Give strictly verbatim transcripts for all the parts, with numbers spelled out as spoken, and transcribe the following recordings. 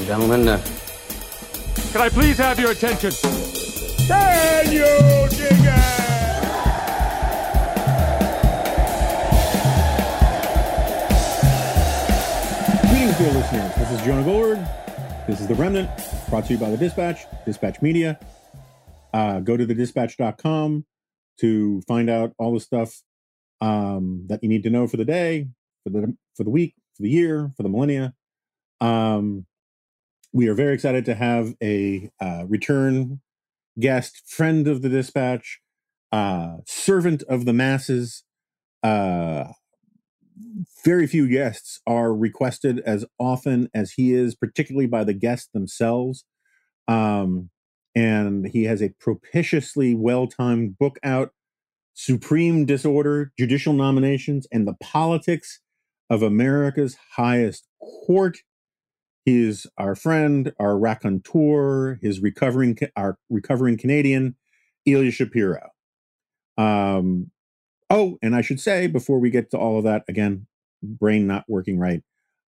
and gentlemen. Uh... Can I please have your attention? Can you dig it? Dear listeners, this is Jonah Goldberg. This is The Remnant, brought to you by The Dispatch, Dispatch Media. Uh, go to the dispatch dot com to find out all the stuff um, that you need to know for the day, for the for the week, for the year, for the millennia. Um, we are very excited to have a uh, return guest, friend of The Dispatch, uh, servant of the masses. Uh, Very few guests are requested as often as he is, particularly by the guests themselves. Um, and he has a propitiously well-timed book out, Supreme Disorder, Judicial Nominations, and the Politics of America's Highest Court. He is our friend, our raconteur, his recovering, our recovering Canadian, Ilya Shapiro. Um, Oh, and I should say, before we get to all of that, again, brain not working right.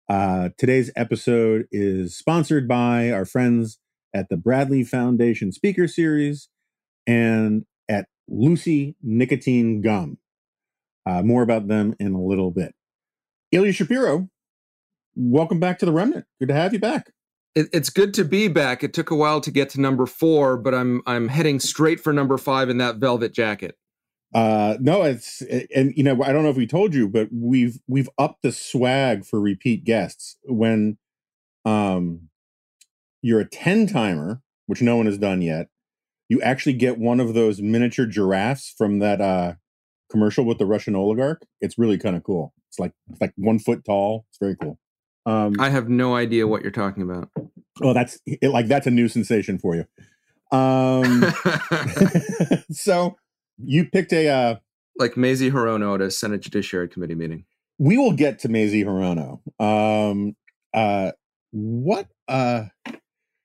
Uh, today's episode is sponsored by our friends at the Bradley Foundation Speaker Series and at Lucy Nicotine Gum. Uh, more about them in a little bit. Ilya Shapiro, welcome back to The Remnant. Good to have you back. It, it's good to be back. It took a while to get to number four, but I'm I'm heading straight for number five in that velvet jacket. Uh, no, it's, and you know, I don't know if we told you, but we've, we've upped the swag for repeat guests. When, um, you're a ten timer, which no one has done yet, you actually get one of those miniature giraffes from that, uh, commercial with the Russian oligarch. It's really kind of cool. It's like, it's like one foot tall. It's very cool. Um, I have no idea what you're talking about. Well, that's it, like, that's a new sensation for you. Um, so. You picked a... Uh, like Maisie Hirono at a Senate Judiciary Committee meeting. We will get to Maisie Hirono. Um, uh, what... Uh,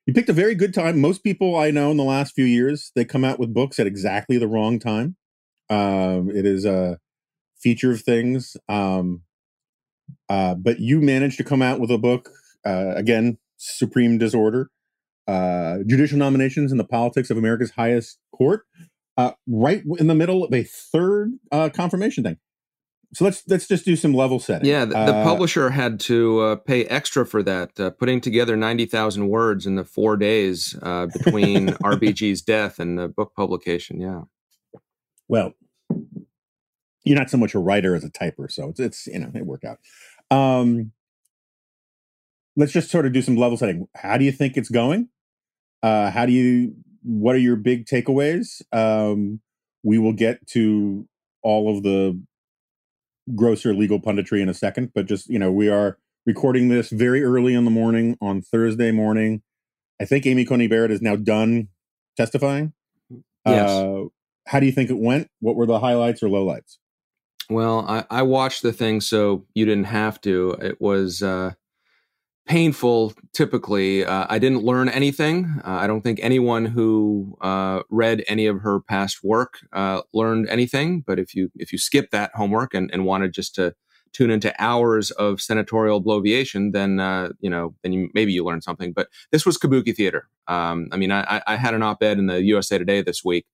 you picked a very good time. Most people I know in the last few years, they come out with books at exactly the wrong time. Um, it is a feature of things. Um, uh, but you managed to come out with a book, uh, again, Supreme Disorder, uh, Judicial Nominations and the Politics of America's Highest Court. Uh, right in the middle of a third uh, confirmation thing. So let's let's just do some level setting. Yeah, the, the uh, publisher had to uh, pay extra for that, uh, putting together ninety thousand words in the four days uh, between R B G's death and the book publication, yeah. Well, you're not so much a writer as a typer, so it's, it's you know, it worked out. Um, let's just sort of do some level setting. How do you think it's going? Uh, how do you... What are your big takeaways? Um, we will get to all of the grosser legal punditry in a second, but just, you know, we are recording this very early in the morning on Thursday morning. I think Amy Coney Barrett is now done testifying. Yes. Uh, how do you think it went? What were the highlights or lowlights? Well, I, I watched the thing, so you didn't have to. It was... Uh... painful, typically. Uh, I didn't learn anything. Uh, I don't think anyone who uh, read any of her past work uh, learned anything. But if you if you skip that homework and, and wanted just to tune into hours of senatorial bloviation, then uh, you know, then you, maybe you learned something. But this was kabuki theater. Um, I mean, I, I had an op-ed in the U S A Today this week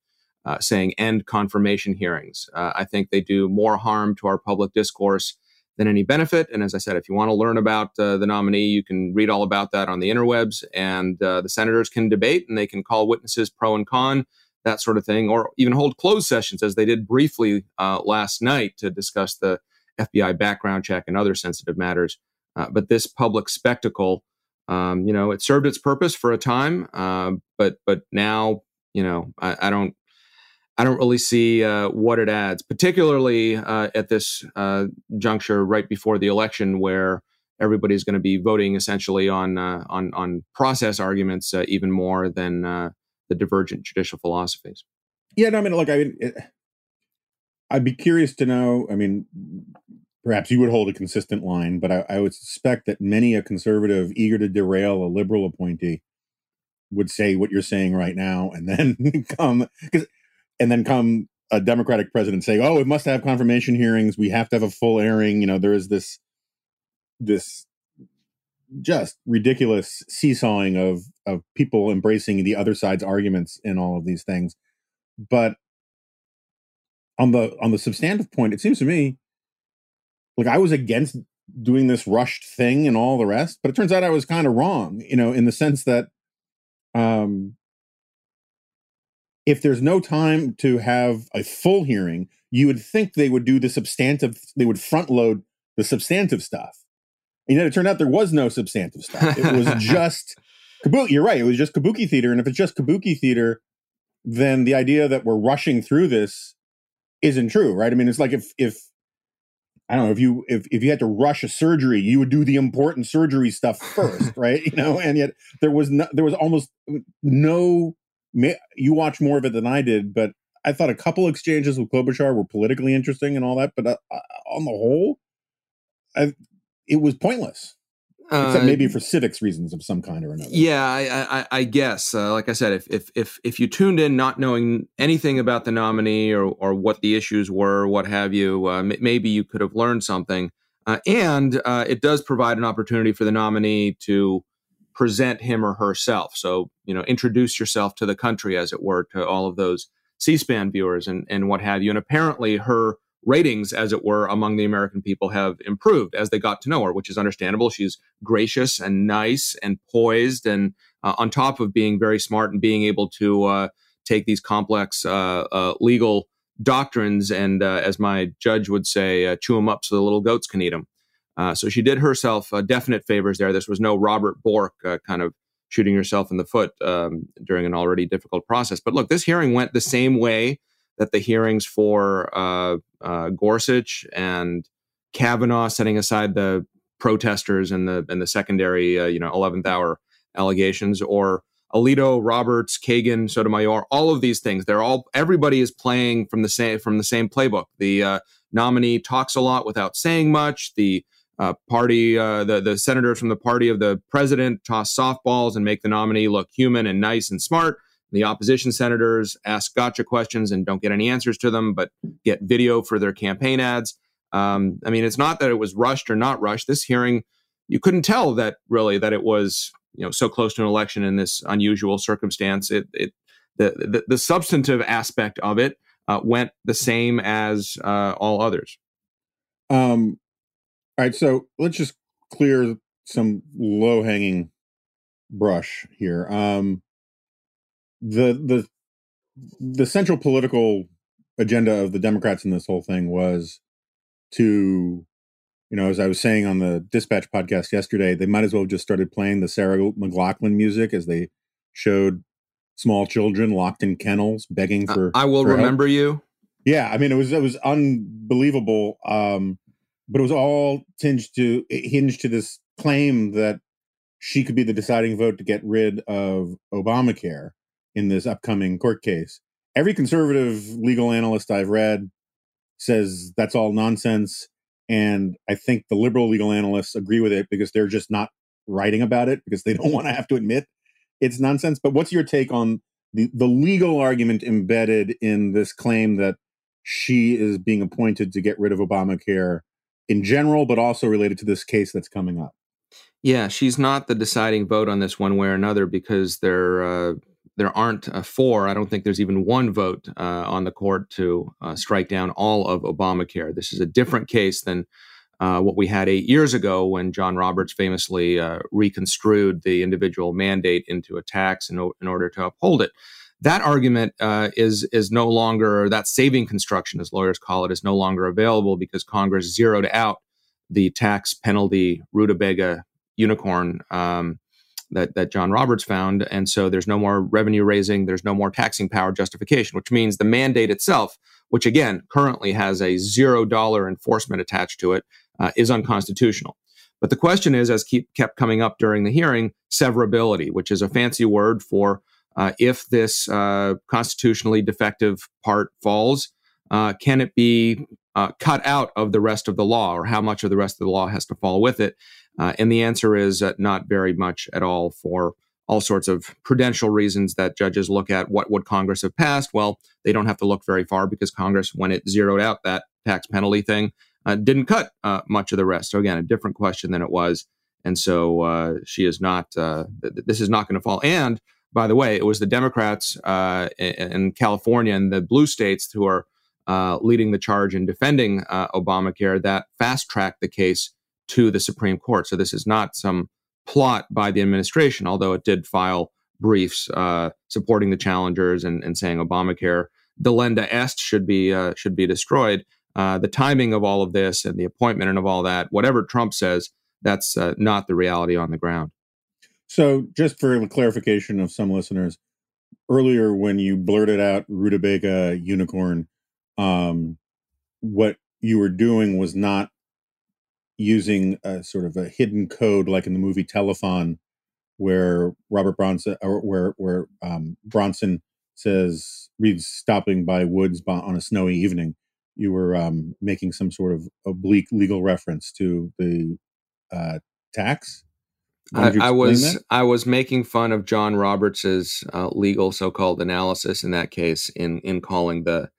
uh, saying end confirmation hearings. Uh, I think they do more harm to our public discourse than any benefit. And as I said, if you want to learn about uh, the nominee, you can read all about that on the interwebs, and uh, the senators can debate and they can call witnesses pro and con, that sort of thing, or even hold closed sessions as they did briefly uh, last night to discuss the F B I background check and other sensitive matters. Uh, but this public spectacle, um, you know, it served its purpose for a time, uh, but but now, you know, I, I don't, I don't really see uh, what it adds, particularly uh, at this uh, juncture right before the election, where everybody's going to be voting essentially on uh, on on process arguments uh, even more than uh, the divergent judicial philosophies. Yeah, no, I mean, look, I mean, it, I'd be curious to know. I mean, perhaps you would hold a consistent line, but I, I would suspect that many a conservative eager to derail a liberal appointee would say what you're saying right now, and then come because. And then come a Democratic president saying, oh, it must have confirmation hearings. We have to have a full airing. You know, there is this this just ridiculous seesawing of of people embracing the other side's arguments in all of these things. But on the on the substantive point, it seems to me like I was against doing this rushed thing and all the rest, but it turns out I was kind of wrong, you know, in the sense that um, if there's no time to have a full hearing, you would think they would do the substantive, they would front load the substantive stuff. And then it turned out there was no substantive stuff. It was just kabuki. You're right. It was just kabuki theater. And if it's just kabuki theater, then the idea that we're rushing through this isn't true, right? I mean, it's like if, if, I don't know, if you if, if you had to rush a surgery, you would do the important surgery stuff first, right? You know, and yet there was no, there was almost no, you watch more of it than I did, but I thought a couple exchanges with Klobuchar were politically interesting and all that, but uh, on the whole, I, it was pointless, except uh, maybe for civics reasons of some kind or another. Yeah, I, I, I guess, uh, like I said, if, if if if you tuned in not knowing anything about the nominee or or what the issues were, what have you, uh, m- maybe you could have learned something. Uh, and uh, it does provide an opportunity for the nominee to present him or herself. So, you know, introduce yourself to the country, as it were, to all of those C-SPAN viewers and, and what have you. And apparently her ratings, as it were, among the American people have improved as they got to know her, which is understandable. She's gracious and nice and poised, and uh, on top of being very smart and being able to uh, take these complex uh, uh, legal doctrines and, uh, as my judge would say, uh, chew them up so the little goats can eat them. Uh, so she did herself uh, definite favors there. This was no Robert Bork uh, kind of shooting herself in the foot um, during an already difficult process. But look, this hearing went the same way that the hearings for uh, uh, Gorsuch and Kavanaugh, setting aside the protesters and the and the secondary, uh, you know, eleventh hour allegations, or Alito, Roberts, Kagan, Sotomayor, all of these things, they're all everybody is playing from the same from the same playbook. The uh, nominee talks a lot without saying much. The uh, party, uh, the the senators from the party of the president toss softballs and make the nominee look human and nice and smart. The opposition senators ask gotcha questions and don't get any answers to them, but get video for their campaign ads. Um, I mean, it's not that it was rushed or not rushed. This hearing, you couldn't tell that really that it was, you know, so close to an election in this unusual circumstance. It, it the, the the substantive aspect of it uh, went the same as uh, all others. Um, all right, so let's just clear some low hanging brush here. Um, The the the central political agenda of the Democrats in this whole thing was to, you know, as I was saying on the Dispatch podcast yesterday, they might as well have just started playing the Sarah McLachlan music as they showed small children locked in kennels begging for. Uh, I will for remember help. You. Yeah, I mean it was it was unbelievable, um, but it was all tinged to it hinged to this claim that she could be the deciding vote to get rid of Obamacare in this upcoming court case. Every conservative legal analyst I've read says that's all nonsense. And I think the liberal legal analysts agree with it because they're just not writing about it because they don't want to have to admit it's nonsense. But what's your take on the, the legal argument embedded in this claim that she is being appointed to get rid of Obamacare in general, but also related to this case that's coming up? Yeah, she's not the deciding vote on this one way or another because they're... Uh... There aren't uh, four. I don't think there's even one vote uh, on the court to uh, strike down all of Obamacare. This is a different case than uh, what we had eight years ago when John Roberts famously uh, reconstrued the individual mandate into a tax in, o- in order to uphold it. That argument uh, is is no longer, that saving construction, as lawyers call it, is no longer available because Congress zeroed out the tax penalty rutabaga unicorn um That, that John Roberts found. And so there's no more revenue raising. There's no more taxing power justification, which means the mandate itself, which again, currently has a zero dollar enforcement attached to it, uh, is unconstitutional. But the question is, as keep, kept coming up during the hearing, severability, which is a fancy word for uh, if this uh, constitutionally defective part falls, uh, can it be uh, cut out of the rest of the law, or how much of the rest of the law has to fall with it? Uh, and the answer is uh, not very much at all for all sorts of prudential reasons that judges look at. What would Congress have passed? Well, they don't have to look very far because Congress, when it zeroed out that tax penalty thing, uh, didn't cut uh, much of the rest. So again, a different question than it was And so uh, she is not, uh, th- this is not going to fall. And by the way, it was the Democrats uh, in, in California and the blue states who are uh, leading the charge in defending uh, Obamacare that fast-tracked the case to the Supreme Court. So this is not some plot by the administration, although it did file briefs uh, supporting the challengers and, and saying Obamacare delenda est should be uh, should be destroyed. Uh, the timing of all of this and the appointment and of all that, whatever Trump says, that's uh, not the reality on the ground. So just for clarification of some listeners, earlier when you blurted out rutabaga unicorn, um, what you were doing was not using a sort of a hidden code like in the movie Telethon, where Robert Bronson, or where where um, Bronson says Reed's stopping by Woods on a snowy evening. You were um, making some sort of oblique legal reference to the uh, tax. I, I was that? I was making fun of John Roberts's uh, legal so-called analysis in that case in in calling the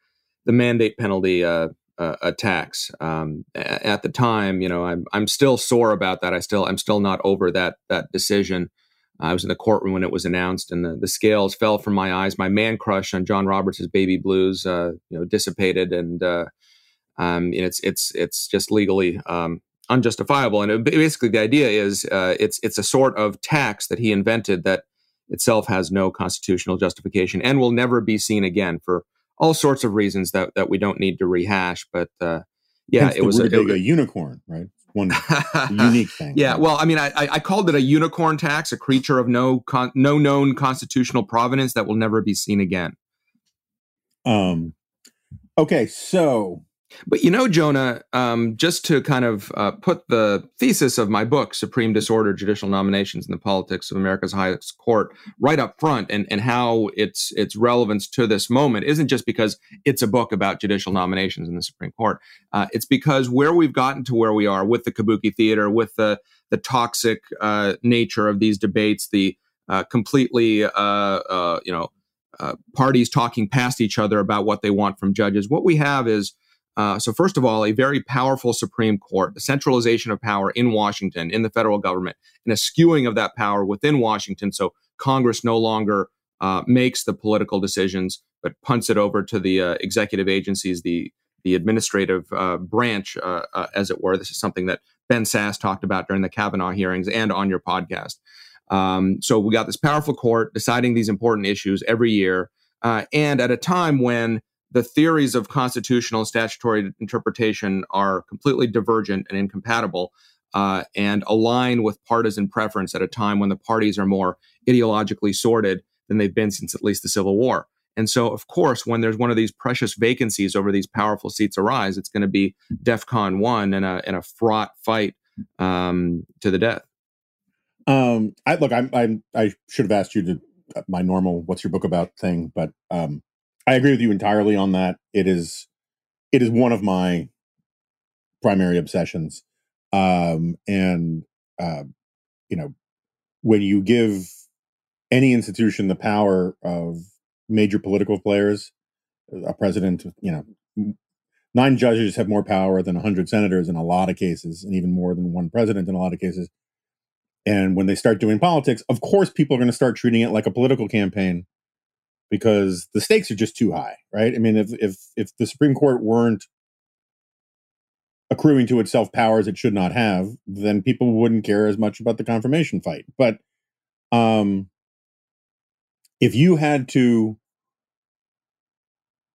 the mandate penalty uh, uh, a tax. Um, at the time, you know, I'm I'm still sore about that. I still I'm still not over that that decision. I was in the courtroom when it was announced, and the, the scales fell from my eyes. My man crush on John Roberts's Baby Blues, uh, you know, dissipated, and uh, um, it's it's it's just legally Um, unjustifiable. And it, basically the idea is uh, it's it's a sort of tax that he invented that itself has no constitutional justification and will never be seen again for all sorts of reasons that, that we don't need to rehash. But uh, yeah, Hence it was a, it, a unicorn, right? One unique thing. Yeah. Right? Well, I mean, I, I called it a unicorn tax, a creature of no con- no known constitutional provenance that will never be seen again. Um. Okay, so. But, you know, Jonah, um, just to kind of uh, put the thesis of my book, Supreme Disorder, Judicial Nominations and the Politics of America's Highest Court, right up front, and, and how its its relevance to this moment isn't just because it's a book about judicial nominations in the Supreme Court. Uh, it's because where we've gotten to where we are with the kabuki theater, with the, the toxic uh, nature of these debates, the uh, completely, uh, uh, you know, uh, parties talking past each other about what they want from judges. What we have is Uh, so first of all, a very powerful Supreme Court, the centralization of power in Washington, in the federal government, and a skewing of that power within Washington. So Congress no longer uh, makes the political decisions, but punts it over to the uh, executive agencies, the the administrative uh, branch, uh, uh, as it were. This is something that Ben Sasse talked about during the Kavanaugh hearings and on your podcast. Um, so we got this powerful court deciding these important issues every year, uh, and at a time when the theories of constitutional and statutory interpretation are completely divergent and incompatible uh, and align with partisan preference at a time when the parties are more ideologically sorted than they've been since at least the Civil War. And so, of course, when there's one of these precious vacancies over these powerful seats arise, it's going to be DEFCON one and a, and a fraught fight um, to the death. Um, I, look, I'm, I'm, I should have asked you to uh, my normal what's your book about thing, but um I agree with you entirely on that. It is, it is one of my primary obsessions, um, and uh, you know, when you give any institution the power of major political players, a president, you know, nine judges have more power than a hundred senators in a lot of cases, and even more than one president in a lot of cases. And when they start doing politics, of course, people are going to start treating it like a political campaign, because the stakes are just too high, right? I mean, if if if the Supreme Court weren't accruing to itself powers it should not have, then people wouldn't care as much about the confirmation fight. But um, if you had to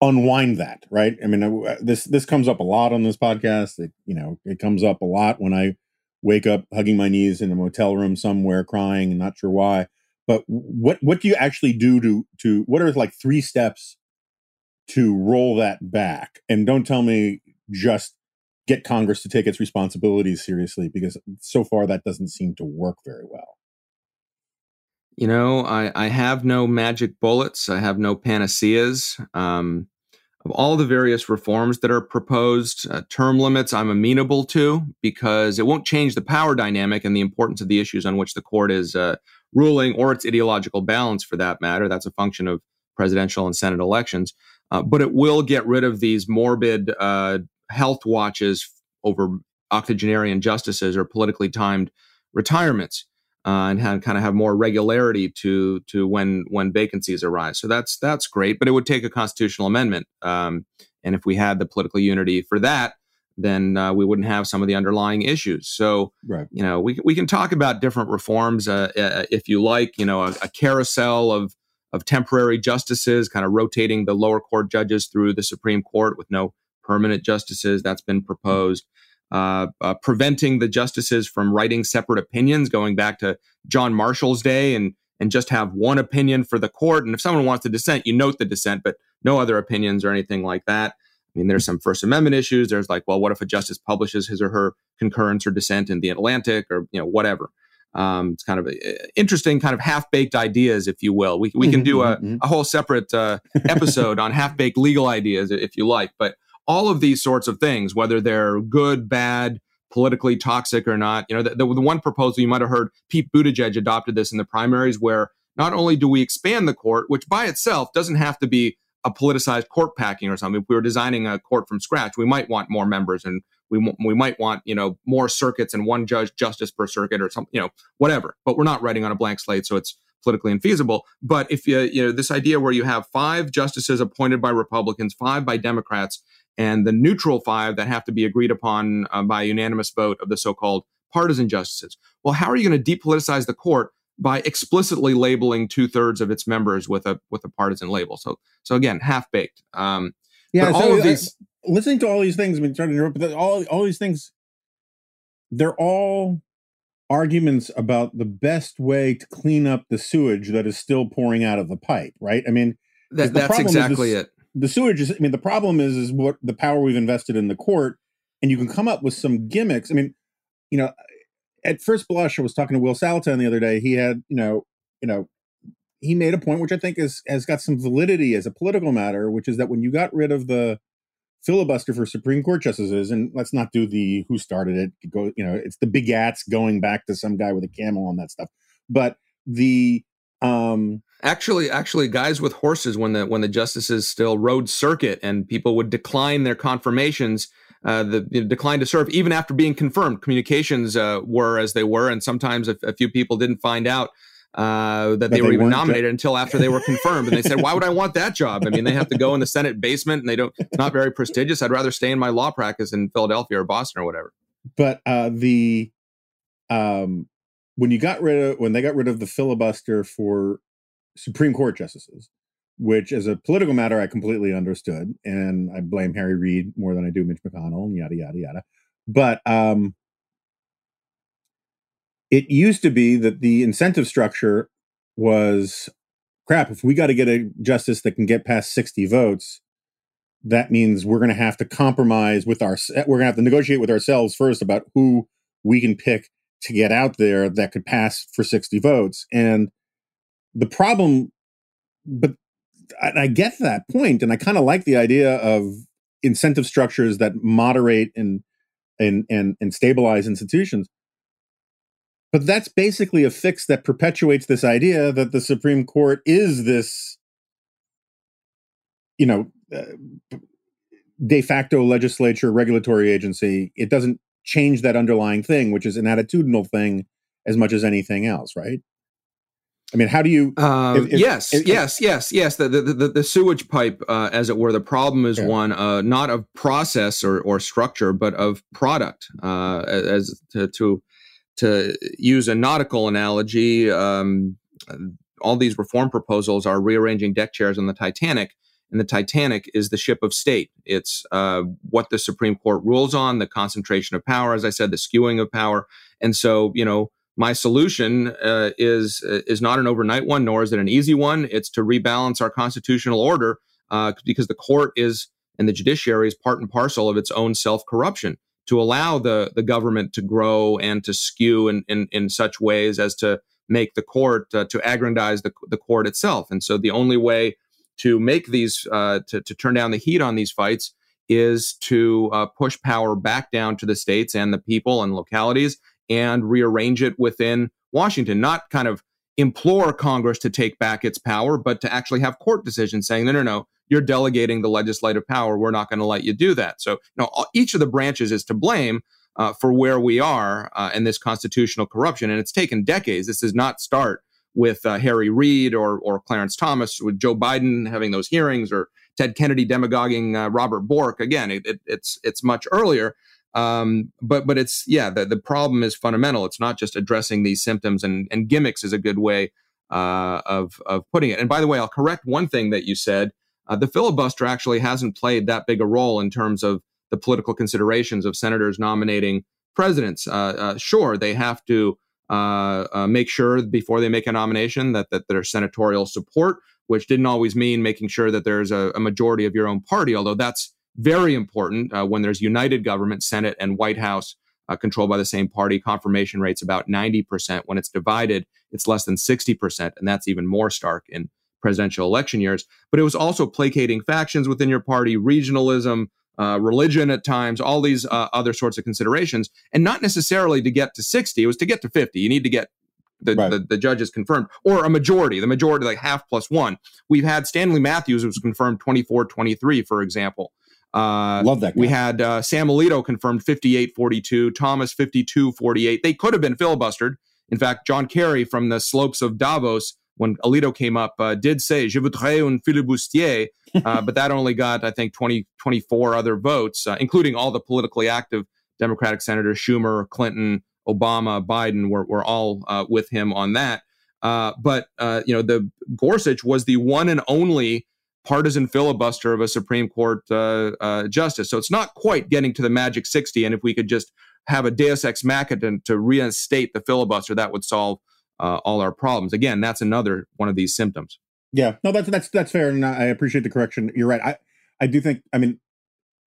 unwind that, right? I mean, this this comes up a lot on this podcast. It, you know, it comes up a lot when I wake up hugging my knees in a motel room somewhere, crying and not sure why. But what what do you actually do to to what are like three steps to roll that back? And don't tell me just get Congress to take its responsibilities seriously, because so far that doesn't seem to work very well. You know, I, I have no magic bullets. I have no panaceas. Um, of all the various reforms that are proposed, uh, term limits I'm amenable to, because it won't change the power dynamic and the importance of the issues on which the court is uh, ruling, or its ideological balance for that matter. That's a function of presidential and Senate elections. Uh, but it will get rid of these morbid uh, health watches over octogenarian justices or politically timed retirements uh, and have, kind of have more regularity to to when when vacancies arise. So that's that's great, but it would take a constitutional amendment. Um, and if we had the political unity for that, then uh, we wouldn't have some of the underlying issues. So, right. you know, we we can talk about different reforms uh, uh, if you like. You know, a, a carousel of of temporary justices, kind of rotating the lower court judges through the Supreme Court with no permanent justices. That's been proposed. Uh, uh, preventing the justices from writing separate opinions, going back to John Marshall's day, and and just have one opinion for the court. And if someone wants to dissent, you note the dissent, but no other opinions or anything like that. I mean, there's some First Amendment issues. There's like, well, what if a justice publishes his or her concurrence or dissent in The Atlantic, or, you know, whatever. Um, it's kind of a, uh, interesting kind of half-baked ideas, if you will. We we can do a, a whole separate uh, episode on half-baked legal ideas, if you like. But all of these sorts of things, whether they're good, bad, politically toxic or not, you know, the, the one proposal you might have heard, Pete Buttigieg adopted this in the primaries, where not only do we expand the court, which by itself doesn't have to be a politicized court packing or something. If we were designing a court from scratch, we might want more members, and we we might want, you know, more circuits and one judge justice per circuit or something, you know, whatever. But we're not writing on a blank slate, so it's politically infeasible. But if you, you know, this idea where you have five justices appointed by Republicans, five by Democrats, and the neutral five that have to be agreed upon uh, by unanimous vote of the so-called partisan justices. Well, how are you going to depoliticize the court by explicitly labeling two-thirds of its members with a with a partisan label? So, so again, half-baked. Um, yeah, all so of these I, listening to all these things, I mean, starting to but all all these things, they're all arguments about the best way to clean up the sewage that is still pouring out of the pipe, right? I mean, that, that's exactly the, it. The sewage is. I mean, the problem is is what the power we've invested in the court, and you can come up with some gimmicks. I mean, you know. At first blush, I was talking to Will Saletan the other day. He had, you know, you know, he made a point which I think is has got some validity as a political matter, which is that when you got rid of the filibuster for Supreme Court justices, and let's not do the who started it, go, you know, it's the big ats going back to some guy with a camel and that stuff. But the um, actually, actually, guys with horses when the when the justices still rode circuit and people would decline their confirmations. Uh, the, the decline to serve, even after being confirmed, communications uh, were as they were, and sometimes a, a few people didn't find out uh, that, that they, they were even nominated ju- until after they were confirmed. And they said, "Why would I want that job? I mean, they have to go in the Senate basement, and they don't. It's not very prestigious. I'd rather stay in my law practice in Philadelphia or Boston or whatever." But uh, the um, when you got rid of when they got rid of the filibuster for Supreme Court justices, which as a political matter, I completely understood. And I blame Harry Reid more than I do Mitch McConnell and yada, yada, yada. But um, it used to be that the incentive structure was, crap, if we got to get a justice that can get past sixty votes, that means we're going to have to compromise with our, we're going to have to negotiate with ourselves first about who we can pick to get out there that could pass for sixty votes. And the problem, but I get that point, and I kind of like the idea of incentive structures that moderate and, and and and stabilize institutions. But that's basically a fix that perpetuates this idea that the Supreme Court is this, you know, uh, de facto legislature, regulatory agency. It doesn't change that underlying thing, which is an attitudinal thing as much as anything else, right? I mean, how do you? Uh, if, if, yes, if, yes, yes, yes. The the the, the sewage pipe, uh, as it were. The problem is yeah. one uh, not of process or, or structure, but of product. Uh, as to, to to use a nautical analogy, um, all these reform proposals are rearranging deck chairs on the Titanic, and the Titanic is the ship of state. It's uh, what the Supreme Court rules on, the concentration of power, as I said, the skewing of power, and so you know. My solution uh, is is not an overnight one, nor is it an easy one. It's to rebalance our constitutional order uh, because the court is and the judiciary is part and parcel of its own self-corruption to allow the, the government to grow and to skew in, in, in such ways as to make the court, uh, to aggrandize the, the court itself. And so the only way to make these, uh, to, to turn down the heat on these fights is to uh, push power back down to the states and the people and localities and rearrange it within Washington, not kind of implore Congress to take back its power, but to actually have court decisions saying, no, no, no, you're delegating the legislative power. We're not going to let you do that. So you know, each of the branches is to blame, uh, for where we are uh, in this constitutional corruption. And it's taken decades. This does not start with uh, Harry Reid or or Clarence Thomas, with Joe Biden having those hearings, or Ted Kennedy demagoguing uh, Robert Bork. Again, it, it, it's it's much earlier. Um, but but it's, yeah, the, the problem is fundamental. It's not just addressing these symptoms, and, and gimmicks is a good way uh, of, of putting it. And by the way, I'll correct one thing that you said. Uh, the filibuster actually hasn't played that big a role in terms of the political considerations of senators nominating presidents. Uh, uh, sure, they have to uh, uh, make sure before they make a nomination that, that there's senatorial support, which didn't always mean making sure that there's a, a majority of your own party, although that's very important uh, when there's united government, Senate and White House uh, controlled by the same party. Confirmation rate's about ninety percent. When it's divided, it's less than sixty percent. And that's even more stark in presidential election years. But it was also placating factions within your party, regionalism, uh, religion at times, all these uh, other sorts of considerations. And not necessarily to get to sixty, it was to get to fifty. You need to get the, right. the, the judges confirmed, or a majority, the majority like half plus one. We've had Stanley Matthews, who was confirmed twenty-four twenty-three, for example. Uh, Love that guy. We had uh, Sam Alito confirmed fifty-eight forty-two, Thomas fifty-two forty-eight. They could have been filibustered. In fact, John Kerry from the slopes of Davos, when Alito came up, uh, did say, "Je voudrais un filibustier," uh, but that only got, I think, twenty, twenty-four other votes, uh, including all the politically active Democratic senators. Schumer, Clinton, Obama, Biden were, were all uh, with him on that. Uh, but, uh, you know, the Gorsuch was the one and only partisan filibuster of a Supreme Court uh, uh, justice. So it's not quite getting to the magic sixty. And if we could just have a deus ex machina to reinstate the filibuster, that would solve uh, all our problems. Again, that's another one of these symptoms. Yeah, no, that's that's that's fair. And I appreciate the correction. You're right. I, I do think, I mean,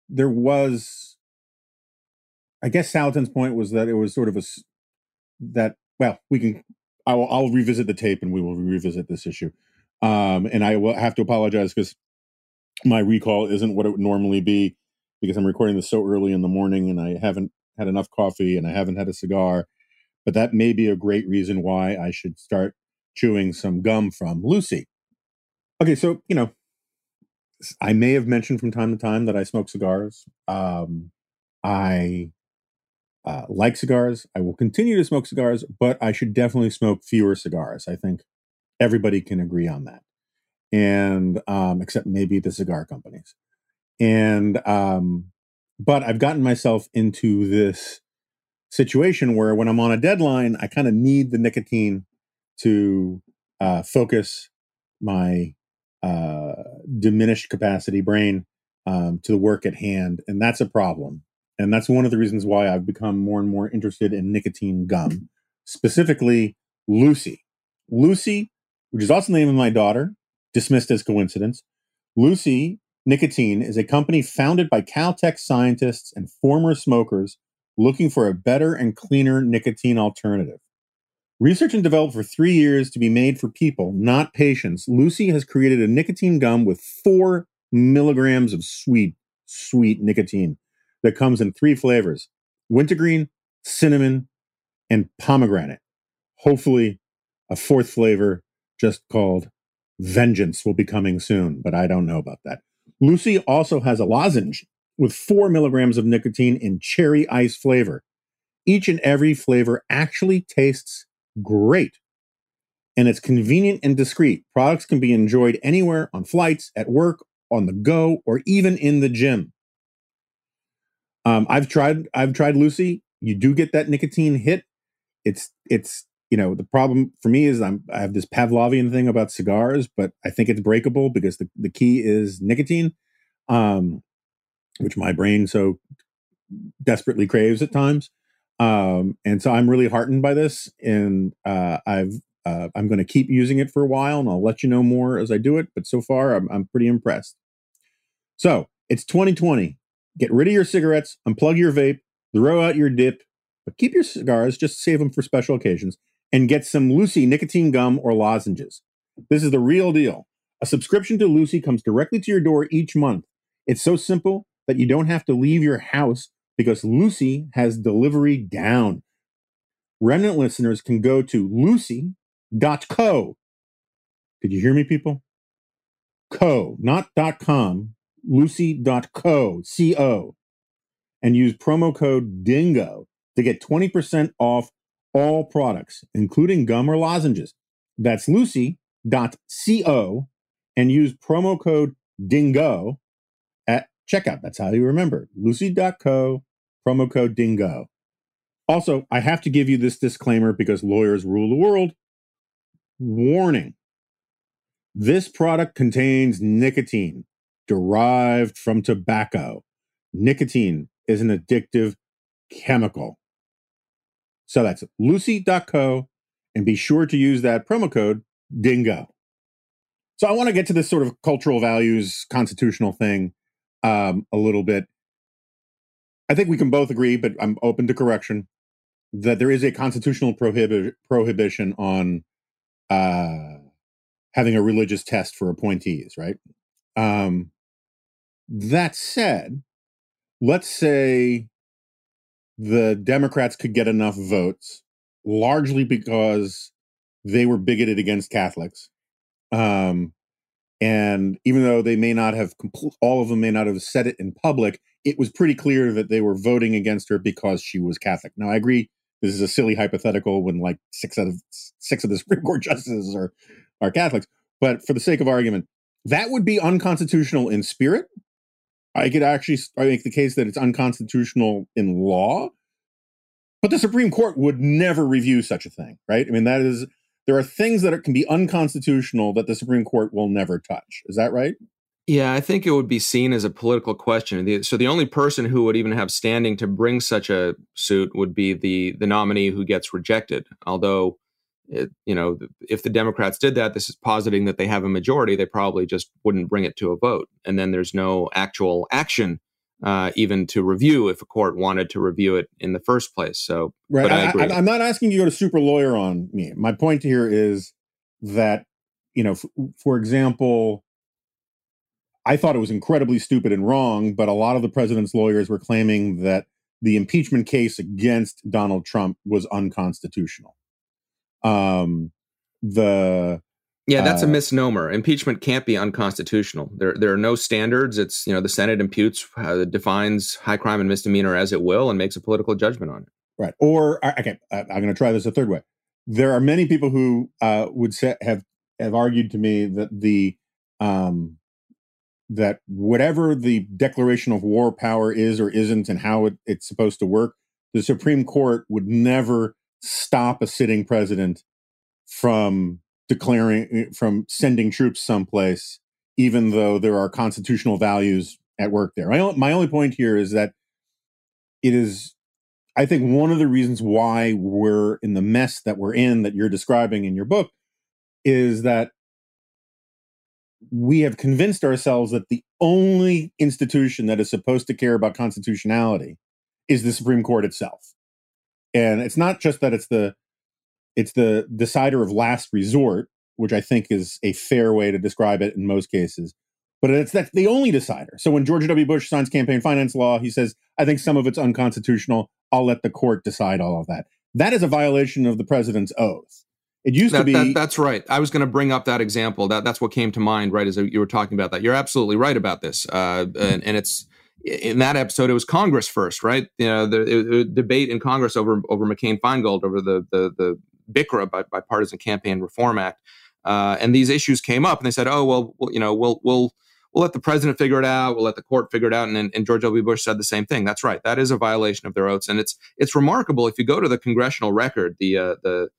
there was, I guess Salatin's point was that it was sort of a, that, well, we can, I will, I'll revisit the tape and we will revisit this issue. Um, and I will have to apologize because my recall isn't what it would normally be, because I'm recording this so early in the morning and I haven't had enough coffee and I haven't had a cigar. But that may be a great reason why I should start chewing some gum from Lucy. Okay, so, you know, I may have mentioned from time to time that I smoke cigars. Um, I uh, like cigars. I will continue to smoke cigars, but I should definitely smoke fewer cigars, I think. Everybody can agree on that, and um, except maybe the cigar companies. And um, but I've gotten myself into this situation where when I'm on a deadline, I kind of need the nicotine to uh, focus my uh, diminished capacity brain um, to the work at hand, and that's a problem. And that's one of the reasons why I've become more and more interested in nicotine gum, specifically Lucy. Lucy, which is also the name of my daughter, dismissed as coincidence. Lucy Nicotine is a company founded by Caltech scientists and former smokers looking for a better and cleaner nicotine alternative. Researched and developed for three years to be made for people, not patients, Lucy has created a nicotine gum with four milligrams of sweet, sweet nicotine that comes in three flavors: wintergreen, cinnamon, and pomegranate. Hopefully, a fourth flavor, just called Vengeance, will be coming soon, but I don't know about that. Lucy also has a lozenge with four milligrams of nicotine in cherry ice flavor. Each and every flavor actually tastes great, and it's convenient and discreet. Products can be enjoyed anywhere, on flights, at work, on the go, or even in the gym. Um, I've tried. I've tried Lucy. You do get that nicotine hit. It's it's. You know, the problem for me is I'm, I have this Pavlovian thing about cigars, but I think it's breakable because the, the key is nicotine, um, which my brain so desperately craves at times. Um, and so I'm really heartened by this, and uh, I've, uh, I'm going to keep using it for a while, and I'll let you know more as I do it. But so far, I'm, I'm pretty impressed. So it's twenty twenty. Get rid of your cigarettes, unplug your vape, throw out your dip, but keep your cigars, just save them for special occasions. And get some Lucy nicotine gum or lozenges. This is the real deal. A subscription to Lucy comes directly to your door each month. It's so simple that you don't have to leave your house because Lucy has delivery down. Remnant listeners can go to lucy dot co. Did you hear me, people? Co, not dot com, lucy dot co, C O. and use promo code DINGO to get twenty percent off all products, including gum or lozenges. That's lucy dot co and use promo code DINGO at checkout. That's how you remember. Lucy dot co, promo code DINGO. Also, I have to give you this disclaimer because lawyers rule the world. Warning. This product contains nicotine derived from tobacco. Nicotine is an addictive chemical. So that's lucy dot co, and be sure to use that promo code DINGO. So I want to get to this sort of cultural values, constitutional thing um, a little bit. I think we can both agree, but I'm open to correction, that there is a constitutional prohibi- prohibition on uh, having a religious test for appointees, right? Um, that said, let's say the Democrats could get enough votes, largely because they were bigoted against Catholics. Um, and even though they may not have, compl- all of them may not have said it in public, it was pretty clear that they were voting against her because she was Catholic. Now, I agree, this is a silly hypothetical when like six out of six of the Supreme Court justices are, are Catholics. But for the sake of argument, that would be unconstitutional in spirit. I could actually make the case that it's unconstitutional in law, but the Supreme Court would never review such a thing, right? I mean, that is, there are things that are, can be unconstitutional that the Supreme Court will never touch. Is that right? Yeah, I think it would be seen as a political question. The, so the only person who would even have standing to bring such a suit would be the the nominee who gets rejected. Although, it, you know, if the Democrats did that, this is positing that they have a majority. They probably just wouldn't bring it to a vote. And then there's no actual action uh, even to review if a court wanted to review it in the first place. So, right. But I, I agree. I, I'm not asking you to go to super lawyer on me. My point here is that, you know, f- for example, I thought it was incredibly stupid and wrong, but a lot of the president's lawyers were claiming that the impeachment case against Donald Trump was unconstitutional. Um, the yeah, that's uh, a misnomer. Impeachment can't be unconstitutional. There, there are no standards. It's, you know, the Senate imputes, uh, defines high crime and misdemeanor as it will, and makes a political judgment on it. Right. Or okay, I'm going to try this a third way. There are many people who uh, would say, have have argued to me that the um, that whatever the declaration of war power is or isn't, and how it, it's supposed to work, the Supreme Court would never stop a sitting president from declaring, from sending troops someplace, even though there are constitutional values at work there. My, my only point here is that it is, I think, one of the reasons why we're in the mess that we're in, that you're describing in your book, is that we have convinced ourselves that the only institution that is supposed to care about constitutionality is the Supreme Court itself. And it's not just that it's the it's the decider of last resort, which I think is a fair way to describe it in most cases, but it's that's the only decider. So when George W. Bush signs campaign finance law, he says, I think some of it's unconstitutional. I'll let the court decide all of that. That is a violation of the president's oath. It used that, to be. That, that's right. I was going to bring up that example. That That's what came to mind, right, as you were talking about that. You're absolutely right about this. Uh, and, and it's. In that episode, it was Congress first, right? You know, the, the debate in Congress over over McCain-Feingold, over the the, the B I C R A, Bipartisan Campaign Reform Act, uh, and these issues came up, and they said, "Oh, well, well, you know, we'll we'll we'll let the president figure it out. We'll let the court figure it out." And, and George W. Bush said the same thing. That's right. That is a violation of their oaths, and it's it's remarkable if you go to the congressional record, the uh, the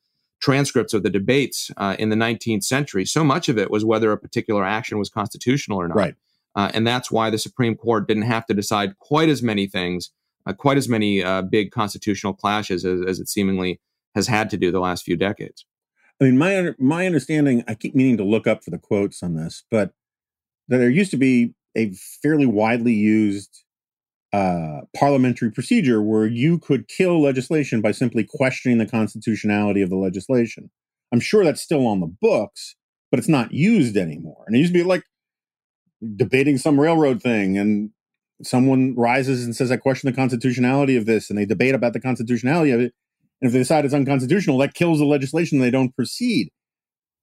transcripts of the debates uh, in the nineteenth century. So much of it was whether a particular action was constitutional or not. Right. Uh, and that's why the Supreme Court didn't have to decide quite as many things, uh, quite as many uh, big constitutional clashes as, as it seemingly has had to do the last few decades. I mean, my my understanding, I keep meaning to look up for the quotes on this, but there used to be a fairly widely used uh, parliamentary procedure where you could kill legislation by simply questioning the constitutionality of the legislation. I'm sure that's still on the books, but it's not used anymore. And it used to be like debating some railroad thing, and someone rises and says, I question the constitutionality of this, and they debate about the constitutionality of it, and if they decide it's unconstitutional, that kills the legislation and they don't proceed.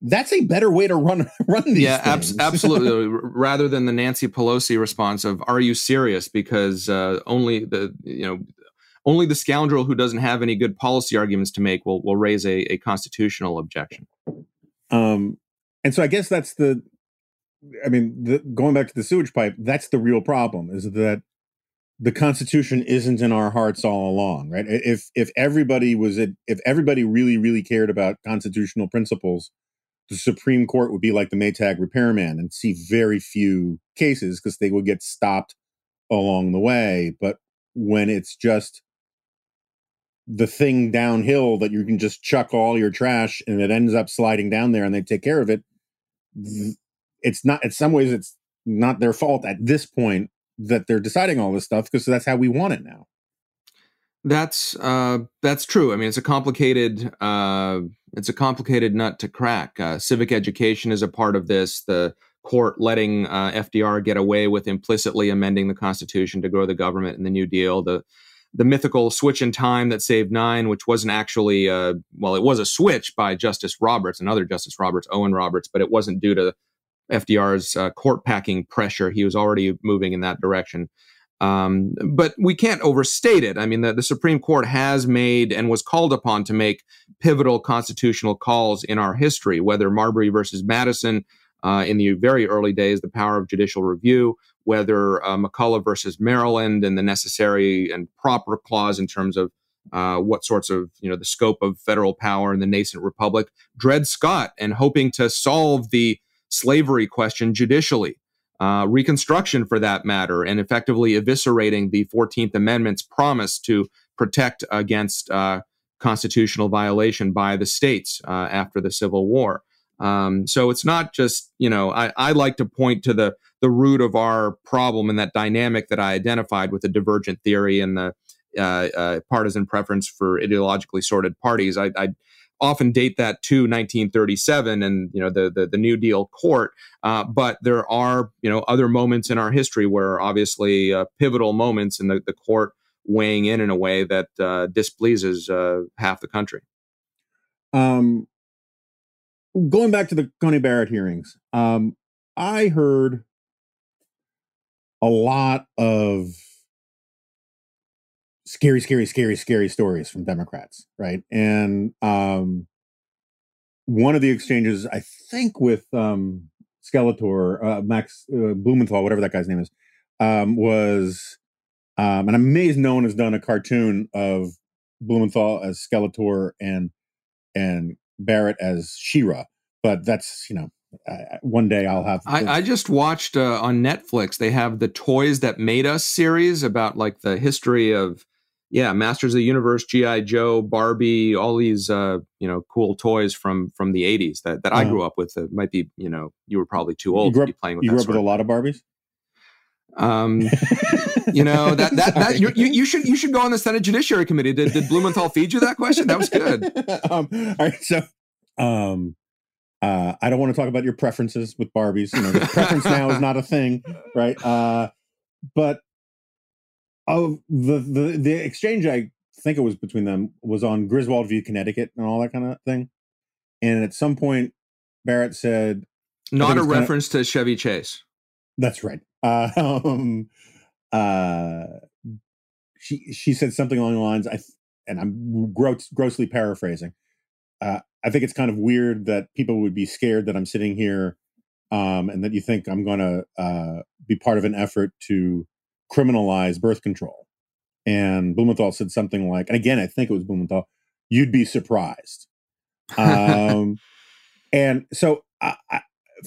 that's a better way to run run these yeah, things. Yeah, ab- absolutely. Rather than the Nancy Pelosi response of, "Are you serious?" Because uh, only the you know only the scoundrel who doesn't have any good policy arguments to make will will raise a, a constitutional objection. Um, and so I guess that's the. I mean, the, going back to the sewage pipe, that's the real problem, is that the Constitution isn't in our hearts all along, right? If if everybody was it, if everybody really, really cared about constitutional principles, the Supreme Court would be like the Maytag repairman and see very few cases because they would get stopped along the way. But when it's just the thing downhill that you can just chuck all your trash and it ends up sliding down there and they take care of it, th- It's not, in some ways, it's not their fault at this point that they're deciding all this stuff, because that's how we want it now. That's uh, that's true. I mean, it's a complicated uh, it's a complicated nut to crack. Uh, civic education is a part of this. The court letting uh, F D R get away with implicitly amending the Constitution to grow the government in the New Deal. The the mythical switch in time that saved nine, which wasn't actually uh, well, it was a switch by Justice Roberts, another Justice Roberts, Owen Roberts, but it wasn't due to F D R's uh, court packing pressure. He was already moving in that direction. Um, but we can't overstate it. I mean, the, the Supreme Court has made and was called upon to make pivotal constitutional calls in our history, whether Marbury versus Madison uh, in the very early days, the power of judicial review, whether uh, McCulloch versus Maryland and the necessary and proper clause in terms of Uh, what sorts of, you know, the scope of federal power in the nascent republic, Dred Scott, and hoping to solve the slavery question judicially, uh, Reconstruction for that matter, and effectively eviscerating the fourteenth Amendment's promise to protect against uh, constitutional violation by the states uh, after the Civil War. Um, so it's not just, you know, I, I like to point to the the root of our problem and that dynamic that I identified with the divergent theory and the Uh, uh, partisan preference for ideologically sorted parties. I, I often date that to nineteen thirty-seven and, you know, the the, the New Deal court. Uh, but there are, you know, other moments in our history where obviously uh, pivotal moments in the, the court weighing in in a way that uh, displeases uh, half the country. Um, going back to the Coney Barrett hearings, um, I heard a lot of scary, scary, scary, scary stories from Democrats, right? And um, one of the exchanges, I think with um, Skeletor, uh, Max uh, Blumenthal, whatever that guy's name is, um, was, um, and I'm amazed no one has done a cartoon of Blumenthal as Skeletor and and Barrett as She-Ra, but that's, you know, Uh, one day I'll have. I, I just watched uh, on Netflix. They have the Toys That Made Us series about like the history of, yeah, Masters of the Universe, G I. Joe, Barbie, all these uh, you know cool toys from from the eighties that, that uh, I grew up with. That might be, you know, you were probably too old you grew up, to be playing with. You that grew up with a lot of Barbies. Um, you know that that, that you, you you should you should go on the Senate Judiciary Committee. Did did Blumenthal feed you that question? That was good. Um, all right, so. Um, Uh, I don't want to talk about your preferences with Barbies. You know, the preference now is not a thing, right? Uh, but oh, the, the the exchange, I think it was between them, was on Griswold v. Connecticut and all that kind of thing. And at some point, Barrett said... Not a reference kinda, to Chevy Chase. That's right. Uh, um, uh, she she said something along the lines, I and I'm gross, grossly paraphrasing, uh, I think it's kind of weird that people would be scared that I'm sitting here um, and that you think I'm going to uh, be part of an effort to criminalize birth control. And Blumenthal said something like, and again, I think it was Blumenthal, you'd be surprised. Um, and so I, I,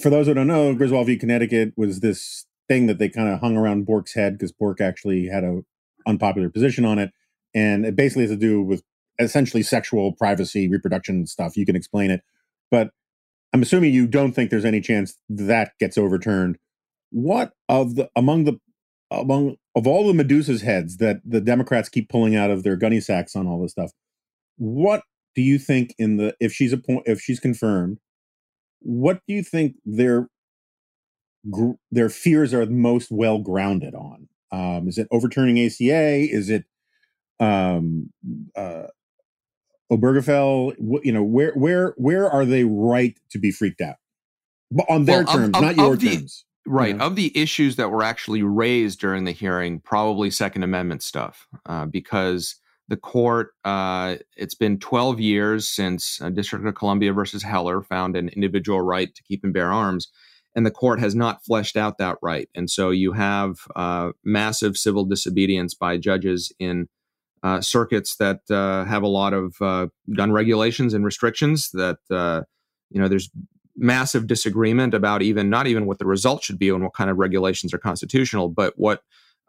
for those who don't know, Griswold v. Connecticut was this thing that they kind of hung around Bork's head because Bork actually had an unpopular position on it. And it basically has to do with essentially sexual privacy, reproduction stuff. You can explain it, but I'm assuming you don't think there's any chance that gets overturned. What of the, among the, among of all the Medusa's heads that the Democrats keep pulling out of their gunny sacks on all this stuff, what do you think in the, if she's a point, if she's confirmed, what do you think their, their fears are most well grounded on? Um, is it overturning A C A? Is it, um, uh, Obergefell, you know, where where where are they right to be freaked out? But on their well, terms, of, not of, your of the, terms. Right. You know? Of the issues that were actually raised during the hearing, probably Second Amendment stuff, uh, because the court, uh, it's been twelve years since uh, District of Columbia versus Heller found an individual right to keep and bear arms, and the court has not fleshed out that right. And so you have uh, massive civil disobedience by judges in uh, circuits that uh, have a lot of uh, gun regulations and restrictions that, uh, you know, there's massive disagreement about even not even what the result should be and what kind of regulations are constitutional, but what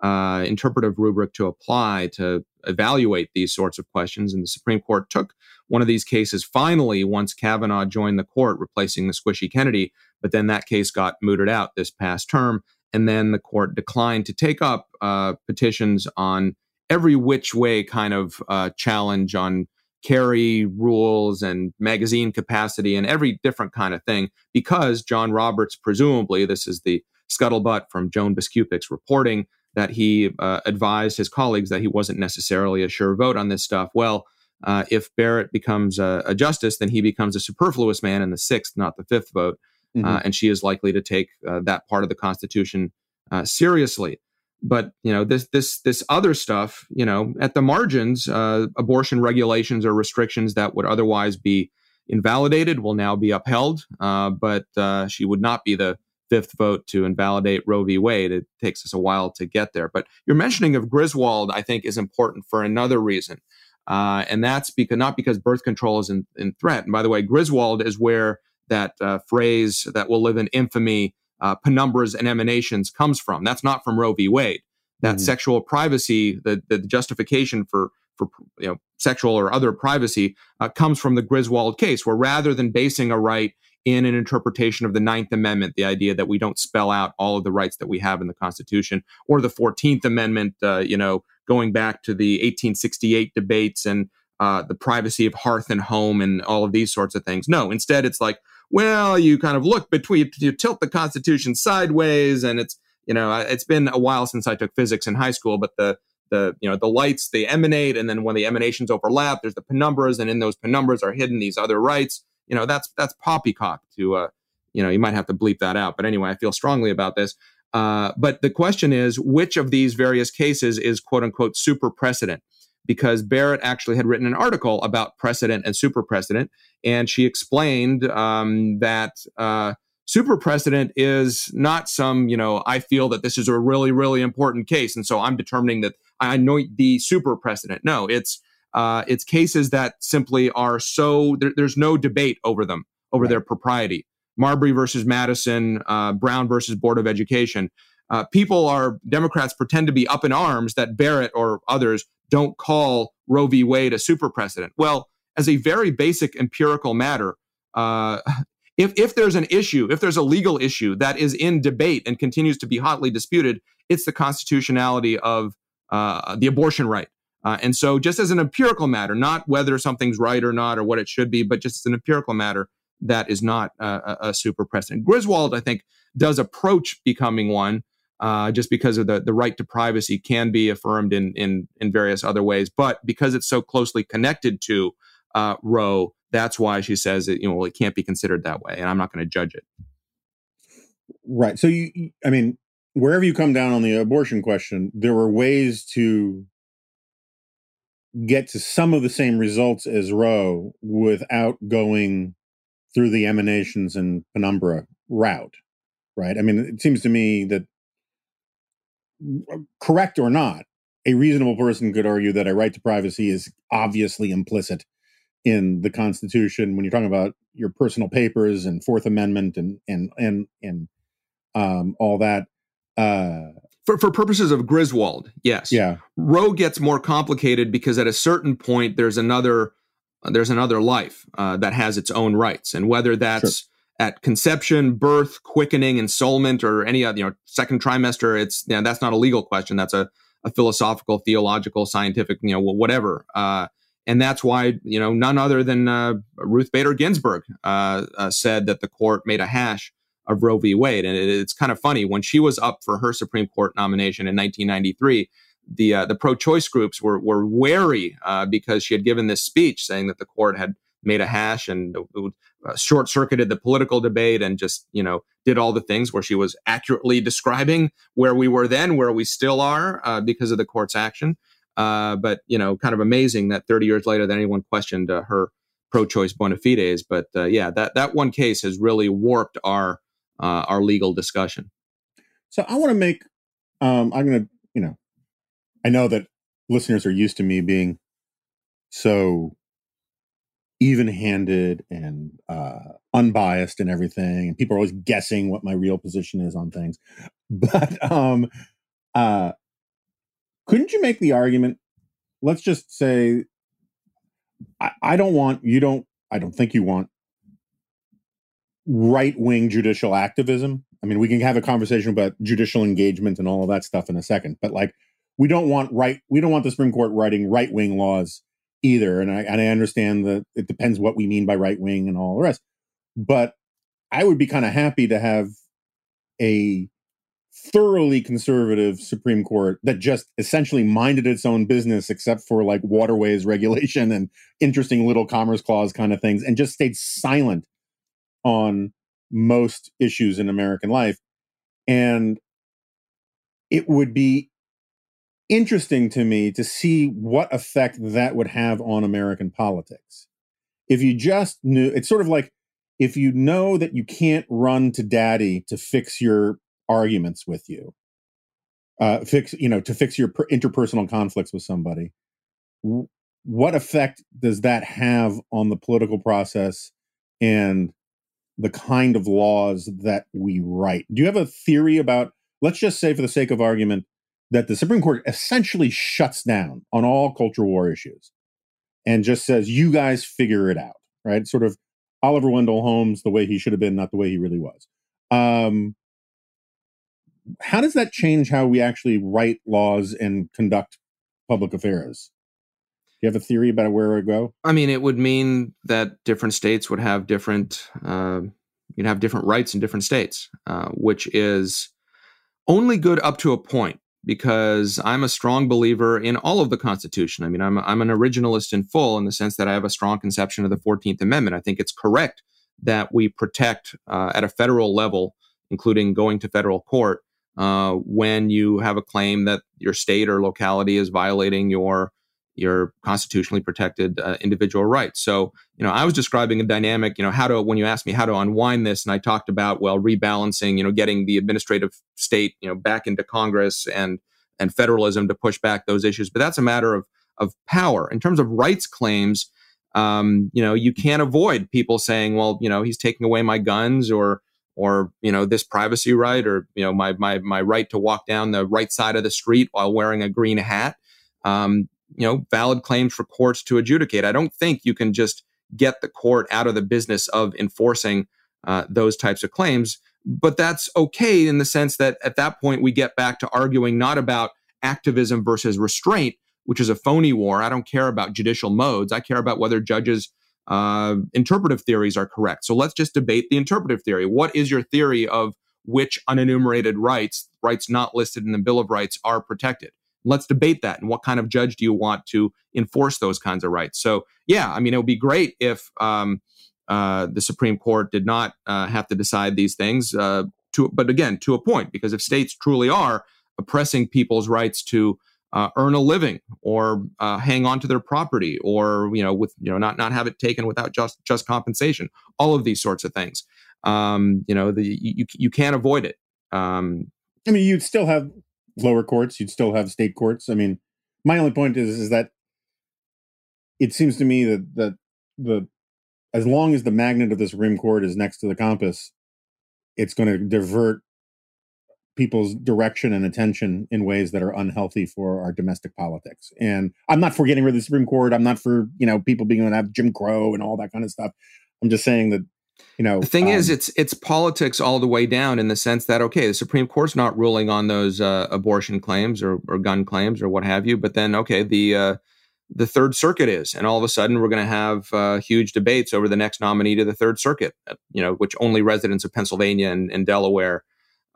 uh, interpretive rubric to apply to evaluate these sorts of questions. And the Supreme Court took one of these cases finally once Kavanaugh joined the court, replacing the squishy Kennedy. But then that case got mooted out this past term. And then the court declined to take up uh, petitions on every which way kind of uh, challenge on carry rules and magazine capacity and every different kind of thing, because John Roberts, presumably, this is the scuttlebutt from Joan Biskupic's reporting, that he uh, advised his colleagues that he wasn't necessarily a sure vote on this stuff. Well, uh, if Barrett becomes a, a justice, then he becomes a superfluous man in the sixth, not the fifth vote. Mm-hmm. Uh, and she is likely to take uh, that part of the Constitution uh, seriously. But, you know, this this this other stuff, you know, at the margins, uh, abortion regulations or restrictions that would otherwise be invalidated will now be upheld. Uh, but uh, she would not be the fifth vote to invalidate Roe v. Wade. It takes us a while to get there. But your mentioning of Griswold, I think, is important for another reason. Uh, and that's because not because birth control is in, in threat. And by the way, Griswold is where that uh, phrase that will live in infamy, uh, penumbras and emanations, comes from. That's not from Roe v. Wade. That mm-hmm. sexual privacy, the, the justification for for you know sexual or other privacy, uh, comes from the Griswold case, where rather than basing a right in an interpretation of the Ninth Amendment, the idea that we don't spell out all of the rights that we have in the Constitution, or the fourteenth Amendment, uh, you know, going back to the eighteen sixty-eight debates and uh, the privacy of hearth and home and all of these sorts of things. No, instead, it's like, well, you kind of look between, you tilt the Constitution sideways, and it's, you know, it's been a while since I took physics in high school, but the, the, you know, the lights, they emanate, and then when the emanations overlap, there's the penumbras, and in those penumbras are hidden these other rights. You know, that's, that's poppycock to, uh, you know, you might have to bleep that out, but anyway, I feel strongly about this. Uh, but the question is, which of these various cases is quote unquote super precedent? Because Barrett actually had written an article about precedent and super precedent. And she explained um, that uh, super precedent is not some, you know, I feel that this is a really, really important case, and so I'm determining that I anoint the super precedent. No, it's uh, it's cases that simply are so, there, there's no debate over them, over their propriety. Marbury versus Madison, uh, Brown versus Board of Education. Uh, people are, Democrats pretend to be up in arms that Barrett or others don't call Roe v. Wade a super precedent. Well, as a very basic empirical matter, uh, if, if there's an issue, if there's a legal issue that is in debate and continues to be hotly disputed, it's the constitutionality of uh, the abortion right. Uh, and so just as an empirical matter, not whether something's right or not or what it should be, but just as an empirical matter, that is not uh, a, a super precedent. Griswold, I think, does approach becoming one. Uh, just because of the, the right to privacy can be affirmed in, in, in various other ways. But because it's so closely connected to uh, Roe, that's why she says that, you know, well, it can't be considered that way, and I'm not going to judge it. Right. So, you, I mean, wherever you come down on the abortion question, there were ways to get to some of the same results as Roe without going through the emanations and penumbra route, right? I mean, it seems to me that, correct or not, a reasonable person could argue that a right to privacy is obviously implicit in the Constitution when you're talking about your personal papers and Fourth Amendment and and and and um, all that. Uh, for for purposes of Griswold, yes, yeah. Roe gets more complicated because at a certain point there's another uh, there's another life uh, that has its own rights, and whether that's sure. at conception, birth, quickening, ensoulment, or any other, you know, second trimester, it's, you know, that's not a legal question. That's a, a philosophical, theological, scientific, you know, whatever. Uh, and that's why, you know, none other than uh, Ruth Bader Ginsburg uh, uh, said that the court made a hash of Roe v. Wade. And it, it's kind of funny, when she was up for her Supreme Court nomination in nineteen ninety-three, the uh, the pro-choice groups were were wary uh, because she had given this speech saying that the court had made a hash and uh, short-circuited the political debate and just, you know, did all the things where she was accurately describing where we were then, where we still are uh, because of the court's action. Uh, but, you know, kind of amazing that thirty years later that anyone questioned uh, her pro-choice bona fides. But uh, yeah, that, that one case has really warped our uh, our legal discussion. So I want to make, um, I'm going to, you know, I know that listeners are used to me being so even-handed and uh, unbiased and everything, and people are always guessing what my real position is on things. But um, uh, couldn't you make the argument? Let's just say, I, I don't want you don't. I don't think you want right-wing judicial activism. I mean, we can have a conversation about judicial engagement and all of that stuff in a second. But like, we don't want right. We don't want the Supreme Court writing right-wing laws either. And I, and I understand that it depends what we mean by right wing and all the rest, but I would be kind of happy to have a thoroughly conservative Supreme Court that just essentially minded its own business, except for like waterways regulation and interesting little commerce clause kind of things, and just stayed silent on most issues in American life. And it would be interesting to me to see what effect that would have on American politics. If you just knew, it's sort of like if you know that you can't run to daddy to fix your arguments with you, uh, fix, you know, to fix your per- interpersonal conflicts with somebody, w- what effect does that have on the political process and the kind of laws that we write? Do you have a theory about, let's just say for the sake of argument, that the Supreme Court essentially shuts down on all culture war issues and just says, you guys figure it out, right? Sort of Oliver Wendell Holmes, the way he should have been, not the way he really was. Um, how does that change how we actually write laws and conduct public affairs? Do you have a theory about where it would go? I mean, it would mean that different states would have different, uh, you'd have different rights in different states, uh, which is only good up to a point. Because I'm a strong believer in all of the Constitution. I mean, I'm I'm an originalist in full in the sense that I have a strong conception of the fourteenth Amendment. I think it's correct that we protect uh, at a federal level, including going to federal court, uh, when you have a claim that your state or locality is violating your your constitutionally protected uh, individual rights. So, you know, I was describing a dynamic, you know, how to, when you asked me how to unwind this, and I talked about, well, rebalancing, you know, getting the administrative state, you know, back into Congress and, and federalism to push back those issues. But that's a matter of, of power. In terms of rights claims, um, you know, you can't avoid people saying, well, you know, he's taking away my guns or, or, you know, this privacy right, or, you know, my, my, my right to walk down the right side of the street while wearing a green hat. Um, you know, valid claims for courts to adjudicate. I don't think you can just get the court out of the business of enforcing uh, those types of claims, but that's okay in the sense that at that point we get back to arguing not about activism versus restraint, which is a phony war. I don't care about judicial modes. I care about whether judges' uh, interpretive theories are correct. So let's just debate the interpretive theory. What is your theory of which unenumerated rights, rights not listed in the Bill of Rights, are protected? Let's debate that. And what kind of judge do you want to enforce those kinds of rights? So, yeah, I mean, it would be great if um, uh, the Supreme Court did not uh, have to decide these things. Uh, to, but again, to a point, because if states truly are oppressing people's rights to uh, earn a living or uh, hang on to their property, or, you know, with, you know, not not have it taken without just just compensation, all of these sorts of things, um, you know, the you you can't avoid it. Um, I mean, you'd still have lower courts, you'd still have state courts. I mean, my only point is is that it seems to me that that the as long as the magnet of the Supreme Court is next to the compass, it's going to divert people's direction and attention in ways that are unhealthy for our domestic politics. And I'm not for getting rid of the Supreme Court. I'm not for, you know, people being able to have Jim Crow and all that kind of stuff. I'm just saying that, you know, the thing um, is, it's it's politics all the way down, in the sense that, OK, the Supreme Court's not ruling on those uh, abortion claims or, or gun claims or what have you. But then, OK, the uh, the Third Circuit is. And all of a sudden, we're going to have uh, huge debates over the next nominee to the Third Circuit, you know, which only residents of Pennsylvania and, and Delaware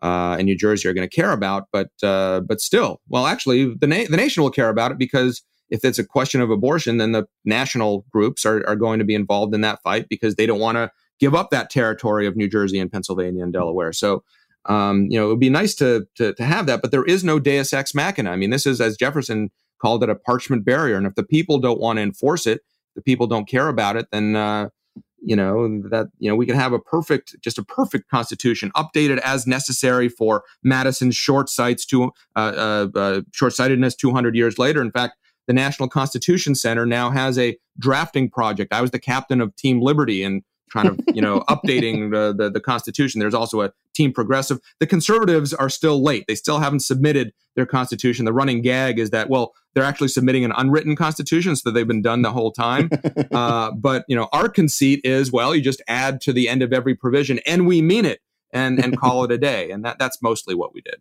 uh, and New Jersey are going to care about. But uh, but still, well, actually, the, na- the nation will care about it, because if it's a question of abortion, then the national groups are, are going to be involved in that fight, because they don't want to give up that territory of New Jersey and Pennsylvania and Delaware. So, um, you know, it would be nice to, to to have that. But there is no deus ex machina. I mean, this is, as Jefferson called it, a parchment barrier. And if the people don't want to enforce it, the people don't care about it, then, uh, you know, that, you know, we can have a perfect, just a perfect constitution, updated as necessary for Madison's short sights to uh, uh, uh, short-sightedness two hundred years later. In fact, the National Constitution Center now has a drafting project. I was the captain of Team Liberty and trying to, you know, updating the, the, the Constitution. There's also a Team Progressive. The conservatives are still late. They still haven't submitted their Constitution. The running gag is that, well, they're actually submitting an unwritten Constitution, so they've been done the whole time. uh, but, you know, our conceit is, well, you just add to the end of every provision, and we mean it, and and call it a day. And that that's mostly what we did.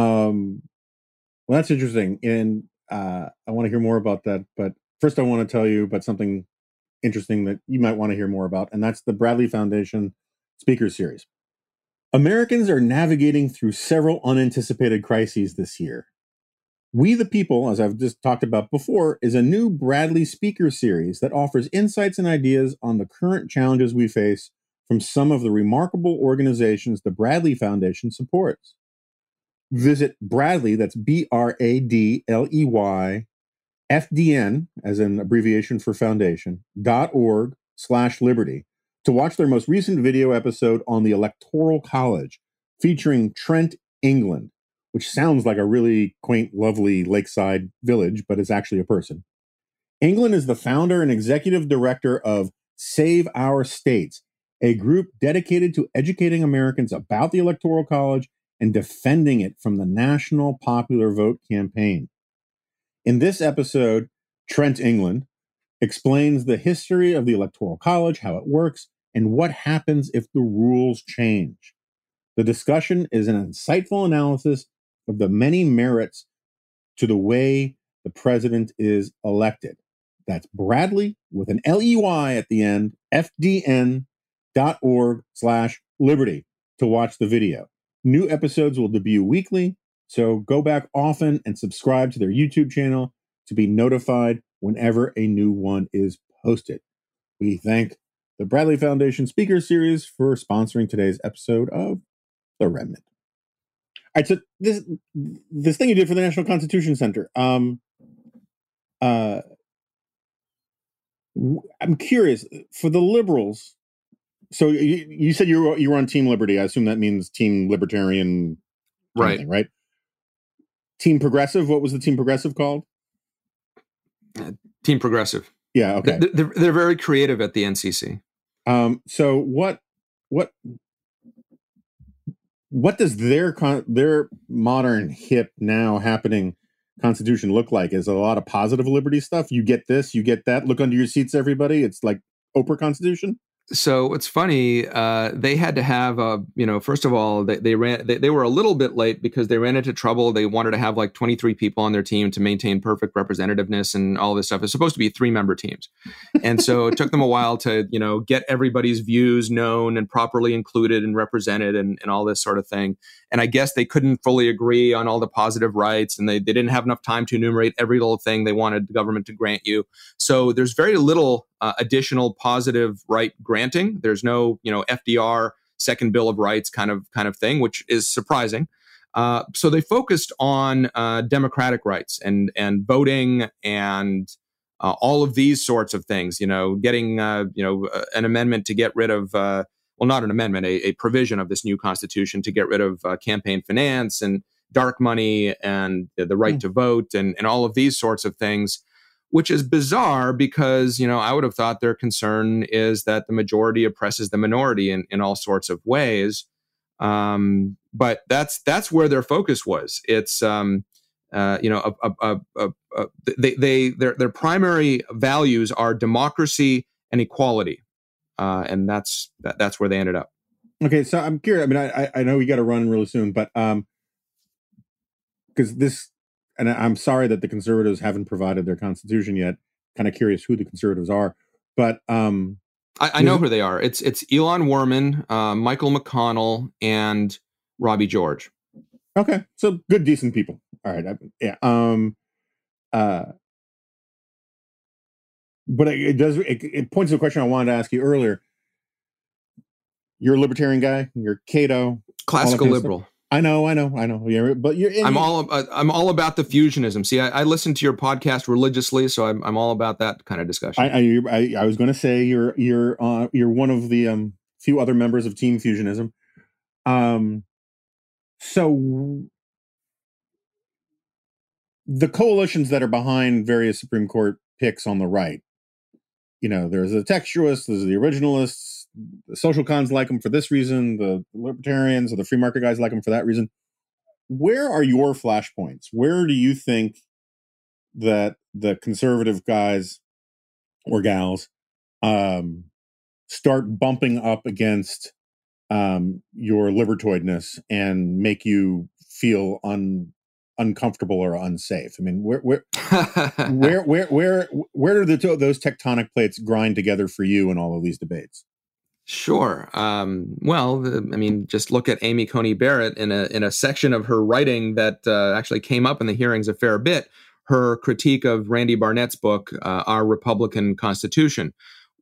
Um, well, that's interesting. And Uh, I want to hear more about that, but first I want to tell you about something interesting that you might want to hear more about, and that's the Bradley Foundation Speaker Series. Americans are navigating through several unanticipated crises this year. We the People, as I've just talked about before, is a new Bradley Speaker Series that offers insights and ideas on the current challenges we face from some of the remarkable organizations the Bradley Foundation supports. Visit Bradley, that's B R A D L E Y, F D N, as an abbreviation for foundation, dot org slash liberty, to watch their most recent video episode on the Electoral College, featuring Trent, England, which sounds like a really quaint, lovely lakeside village, but it's actually a person. England is the founder and executive director of Save Our States, a group dedicated to educating Americans about the Electoral College and defending it from the National Popular Vote campaign. In this episode, Trent, England, explains the history of the Electoral College, how it works, and what happens if the rules change. The discussion is an insightful analysis of the many merits to the way the president is elected. That's Bradley, with an L E Y at the end, F D N dot org slash liberty, to watch the video. New episodes will debut weekly, so go back often and subscribe to their YouTube channel to be notified whenever a new one is posted. We thank the Bradley Foundation Speaker Series for sponsoring today's episode of The Remnant. All right, so this this thing you did for the National Constitution Center, um, uh, I'm curious, for the liberals, so you, you said you were, you were on Team Liberty. I assume that means Team Libertarian, right? Thing, right. Team Progressive. What was the Team Progressive called? Uh, Team Progressive. Yeah. Okay. They're, they're, they're very creative at the N C C. Um, so what what what does their con- their modern hip now happening Constitution look like? Is it a lot of positive liberty stuff? You get this, you get that. Look under your seats, everybody. It's like Oprah Constitution. So it's funny, uh, they had to have, a, you know, first of all, they, they ran, they, they were a little bit late because they ran into trouble. They wanted to have like twenty-three people on their team to maintain perfect representativeness and all this stuff. It's supposed to be three member teams. And so it took them a while to, you know, get everybody's views known and properly included and represented and, and all this sort of thing. And I guess they couldn't fully agree on all the positive rights, and they, they didn't have enough time to enumerate every little thing they wanted the government to grant you. So there's very little uh, additional positive right granting. There's no, you know, F D R second Bill of Rights kind of kind of thing, which is surprising. Uh, so they focused on uh, democratic rights and and voting and uh, all of these sorts of things. You know, getting uh, you know uh, an amendment to get rid of. Uh, Well, not an amendment, a, a provision of this new constitution to get rid of uh, campaign finance and dark money and the, the right mm. to vote and, and all of these sorts of things, which is bizarre because, you know, I would have thought their concern is that the majority oppresses the minority in, in all sorts of ways. Um, but that's that's where their focus was. It's, um, uh, you know, a, a, a, a, a, they, they their, their primary values are democracy and equality. Uh, and that's that, that's where they ended up. Okay, so I'm curious. I mean, I I know we got to run really soon, but um, because this, and I'm sorry that the conservatives haven't provided their constitution yet. Kind of curious who the conservatives are, but um, I, I know who they are. It's it's Elon Warman, uh, Michael McConnell, and Robbie George. Okay, so good, decent people. All right, I, yeah. Um, uh, but it, it does. It, it points to a question I wanted to ask you earlier. You're a libertarian guy. You're Cato, classical liberal. I know, I know, I know. Yeah, but you're. In, I'm all. I'm all about the fusionism. See, I, I listen to your podcast religiously, so I'm. I'm all about that kind of discussion. I. I, I was going to say you're. You're. Uh, you're one of the um, few other members of Team Fusionism. Um. So the coalitions that are behind various Supreme Court picks on the right, you know, there's the textualists, there's the originalists, the social cons like them for this reason, the libertarians or the free market guys like them for that reason. Where are your flashpoints? Where do you think that the conservative guys or gals um, start bumping up against Um, your libertoidness and make you feel un uncomfortable or unsafe? I mean, where where where where where where do the those tectonic plates grind together for you in all of these debates? Sure. Um, well, I mean, just look at Amy Coney Barrett in a in a section of her writing that uh, actually came up in the hearings a fair bit. Her critique of Randy Barnett's book, uh, Our Republican Constitution.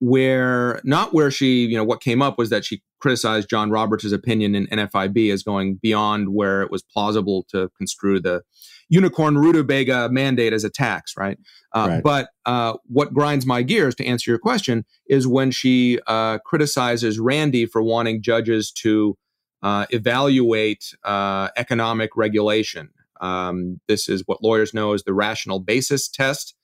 Where, not where she, you know, what came up was that she criticized John Roberts' opinion in N F I B as going beyond where it was plausible to construe the unicorn rutabaga mandate as a tax, right? Uh, right. But uh, what grinds my gears, to answer your question, is when she uh, criticizes Randy for wanting judges to uh, evaluate uh, economic regulation. Um, this is what lawyers know as the rational basis test.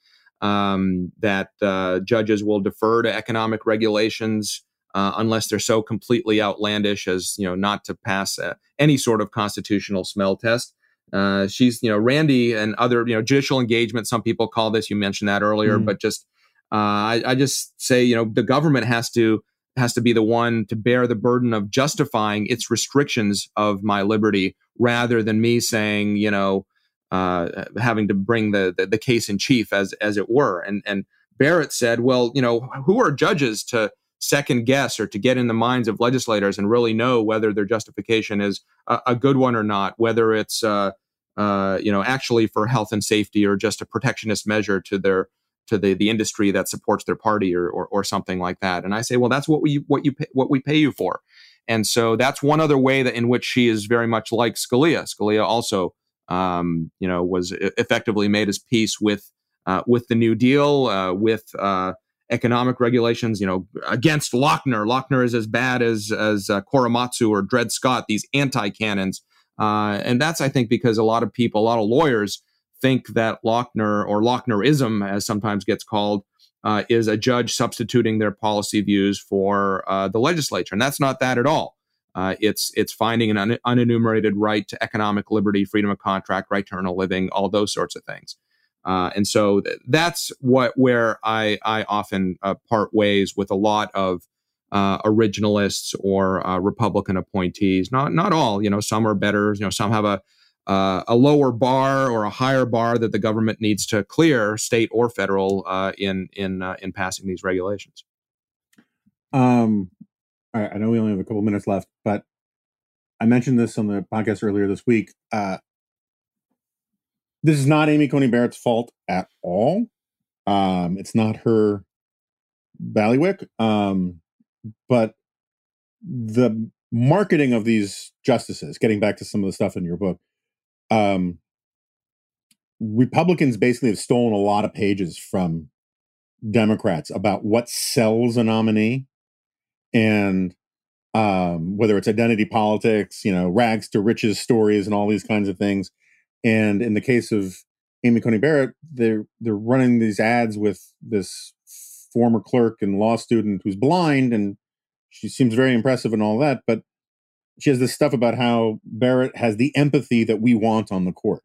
Um, that uh, judges will defer to economic regulations uh, unless they're so completely outlandish as, you know, not to pass a, any sort of constitutional smell test. Uh, she's, you know, Randy and other, you know, judicial engagement. Some people call this. You mentioned that earlier, mm. but just uh, I, I just say, you know, the government has to has to be the one to bear the burden of justifying its restrictions of my liberty, rather than me saying, you know. Uh, having to bring the, the the case in chief, as as it were, and and Barrett said, well, you know, who are judges to second guess or to get in the minds of legislators and really know whether their justification is a, a good one or not, whether it's uh, uh, you know, actually for health and safety or just a protectionist measure to their to the the industry that supports their party or or, or something like that. And I say, well, that's what we what you pay, what we pay you for, and so that's one other way that in which she is very much like Scalia. Scalia also. Um, you know, was effectively made his peace with uh, with the New Deal, uh, with uh, economic regulations, you know, against Lochner. Lochner is as bad as as uh, Korematsu or Dred Scott, these anti-canons. Uh, and that's, I think, because a lot of people, a lot of lawyers think that Lochner or Lochnerism, as sometimes gets called, uh, is a judge substituting their policy views for uh, the legislature. And that's not that at all. Uh, it's it's finding an un- unenumerated right to economic liberty, freedom of contract, right to earn a living, all those sorts of things, uh, and so th- that's what where I I often uh, part ways with a lot of uh, originalists or uh, Republican appointees. Not not all, you know, some are better. You know, some have a uh, a lower bar or a higher bar that the government needs to clear, state or federal, uh, in in uh, in passing these regulations. Um. I know we only have a couple minutes left, but I mentioned this on the podcast earlier this week. Uh, this is not Amy Coney Barrett's fault at all. Um, it's not her ballywick, um, but the marketing of these justices, getting back to some of the stuff in your book, um, Republicans basically have stolen a lot of pages from Democrats about what sells a nominee. And um, whether it's identity politics, you know, rags to riches stories and all these kinds of things. And in the case of Amy Coney Barrett, they're, they're running these ads with this former clerk and law student who's blind. And she seems very impressive and all that. But she has this stuff about how Barrett has the empathy that we want on the court.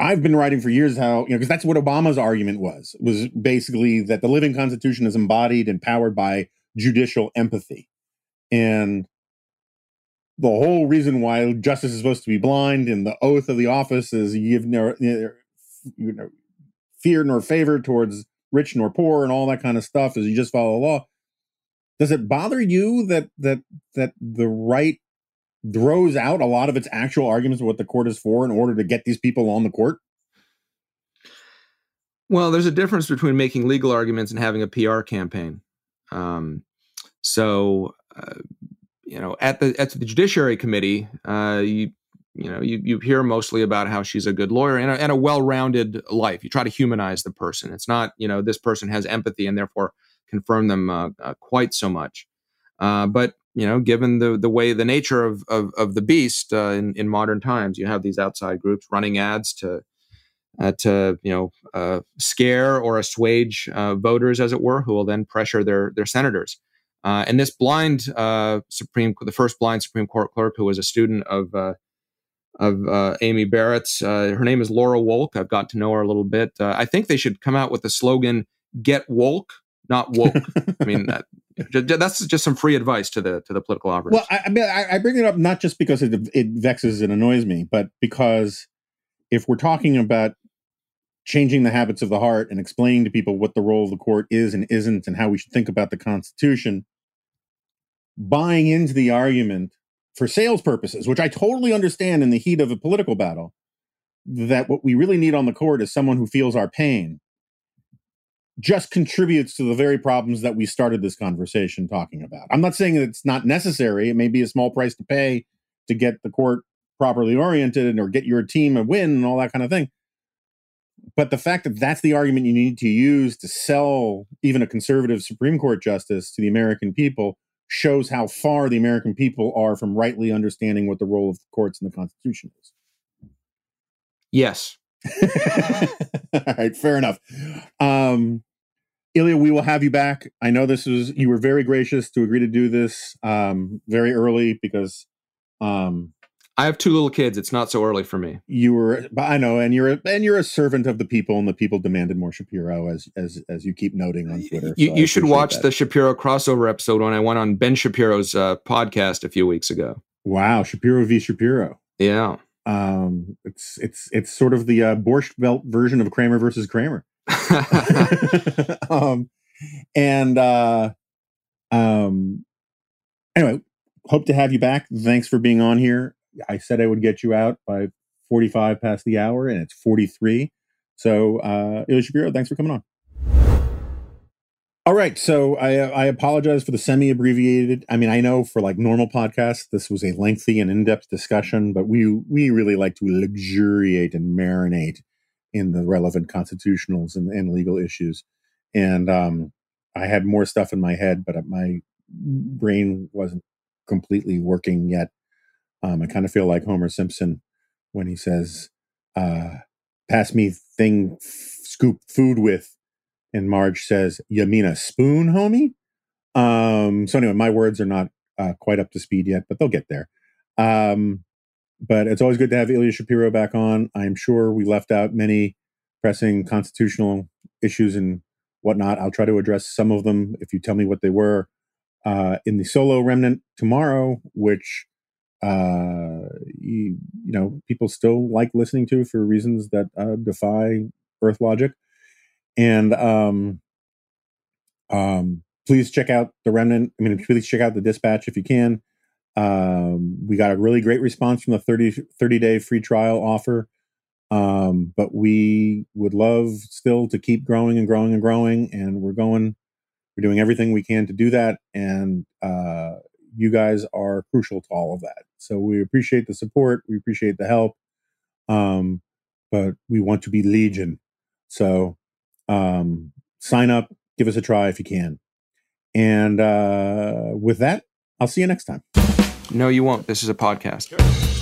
I've been writing for years how, you know, because that's what Obama's argument was, was basically that the living Constitution is embodied and powered by judicial empathy. And the whole reason why justice is supposed to be blind and the oath of the office is you give no, you know, fear nor favor towards rich nor poor and all that kind of stuff is you just follow the law. Does it bother you that that that the right throws out a lot of its actual arguments of what the court is for in order to get these people on the court? Well, there's a difference between making legal arguments and having a P R campaign. Um, so, uh, you know, at the at the Judiciary Committee, uh, you you know, you you hear mostly about how she's a good lawyer and a, and a well-rounded life. You try to humanize the person. It's not, you know, this person has empathy and therefore confirm them uh, uh, quite so much. Uh, but you know, given the the way the nature of of, of the beast uh, in in modern times, you have these outside groups running ads to. Uh, to you know, uh, scare or assuage uh, voters, as it were, who will then pressure their their senators. Uh, and this blind uh, Supreme, the first blind Supreme Court clerk, who was a student of uh, of uh, Amy Barrett's, uh, her name is Laura Wolk. I've got to know her a little bit. Uh, I think they should come out with the slogan "Get Wolk, not woke." I mean, that, that's just some free advice to the to the political operatives. Well, I mean, I, I bring it up not just because it it vexes and annoys me, but because if we're talking about changing the habits of the heart and explaining to people what the role of the court is and isn't and how we should think about the Constitution, buying into the argument for sales purposes, which I totally understand in the heat of a political battle, that what we really need on the court is someone who feels our pain, just contributes to the very problems that we started this conversation talking about. I'm not saying that it's not necessary. It may be a small price to pay to get the court properly oriented and or get your team a win and all that kind of thing. But the fact that that's the argument you need to use to sell even a conservative Supreme Court justice to the American people shows how far the American people are from rightly understanding what the role of the courts in the Constitution is. Yes. All right, fair enough. Um, Ilya, we will have you back. I know this was, you were very gracious to agree to do this um, very early because... Um, I have two little kids. It's not so early for me. You were, I know, and you're a, and you're a servant of the people, and the people demanded more Shapiro, as as as you keep noting on Twitter. You, so you should watch that. The Shapiro crossover episode when I went on Ben Shapiro's uh, podcast a few weeks ago. Wow, Shapiro v. Shapiro. Yeah, um, it's it's it's sort of the uh, Borscht Belt version of Kramer versus Kramer. um, and uh, um, anyway, hope to have you back. Thanks for being on here. I said I would get you out by forty-five past the hour, and it's forty-three. So, uh, Ilya Shapiro, thanks for coming on. All right. So I, I apologize for the semi-abbreviated. I mean, I know for like normal podcasts, this was a lengthy and in-depth discussion, but we, we really like to luxuriate and marinate in the relevant constitutionals and, and legal issues. And, um, I had more stuff in my head, but my brain wasn't completely working yet. Um, I kind of feel like Homer Simpson when he says, uh, pass me thing f- scoop food with. And Marge says, you mean a spoon, homie? Um, so anyway, my words are not uh, quite up to speed yet, but they'll get there. Um, but it's always good to have Ilya Shapiro back on. I'm sure we left out many pressing constitutional issues and whatnot. I'll try to address some of them if you tell me what they were uh, in the solo remnant tomorrow, which... Uh, you, you know, people still like listening to for reasons that uh, defy earth logic. And um, um, please check out The Remnant. I mean, please check out The Dispatch if you can. Um, we got a really great response from the thirty, thirty-day free trial offer. Um, but we would love still to keep growing and growing and growing. And we're going, we're doing everything we can to do that. And uh, you guys are crucial to all of that. So we appreciate the support. We appreciate the help. Um, but we want to be legion. So um, sign up. Give us a try if you can. And uh, with that, I'll see you next time. No, you won't. This is a podcast. Sure.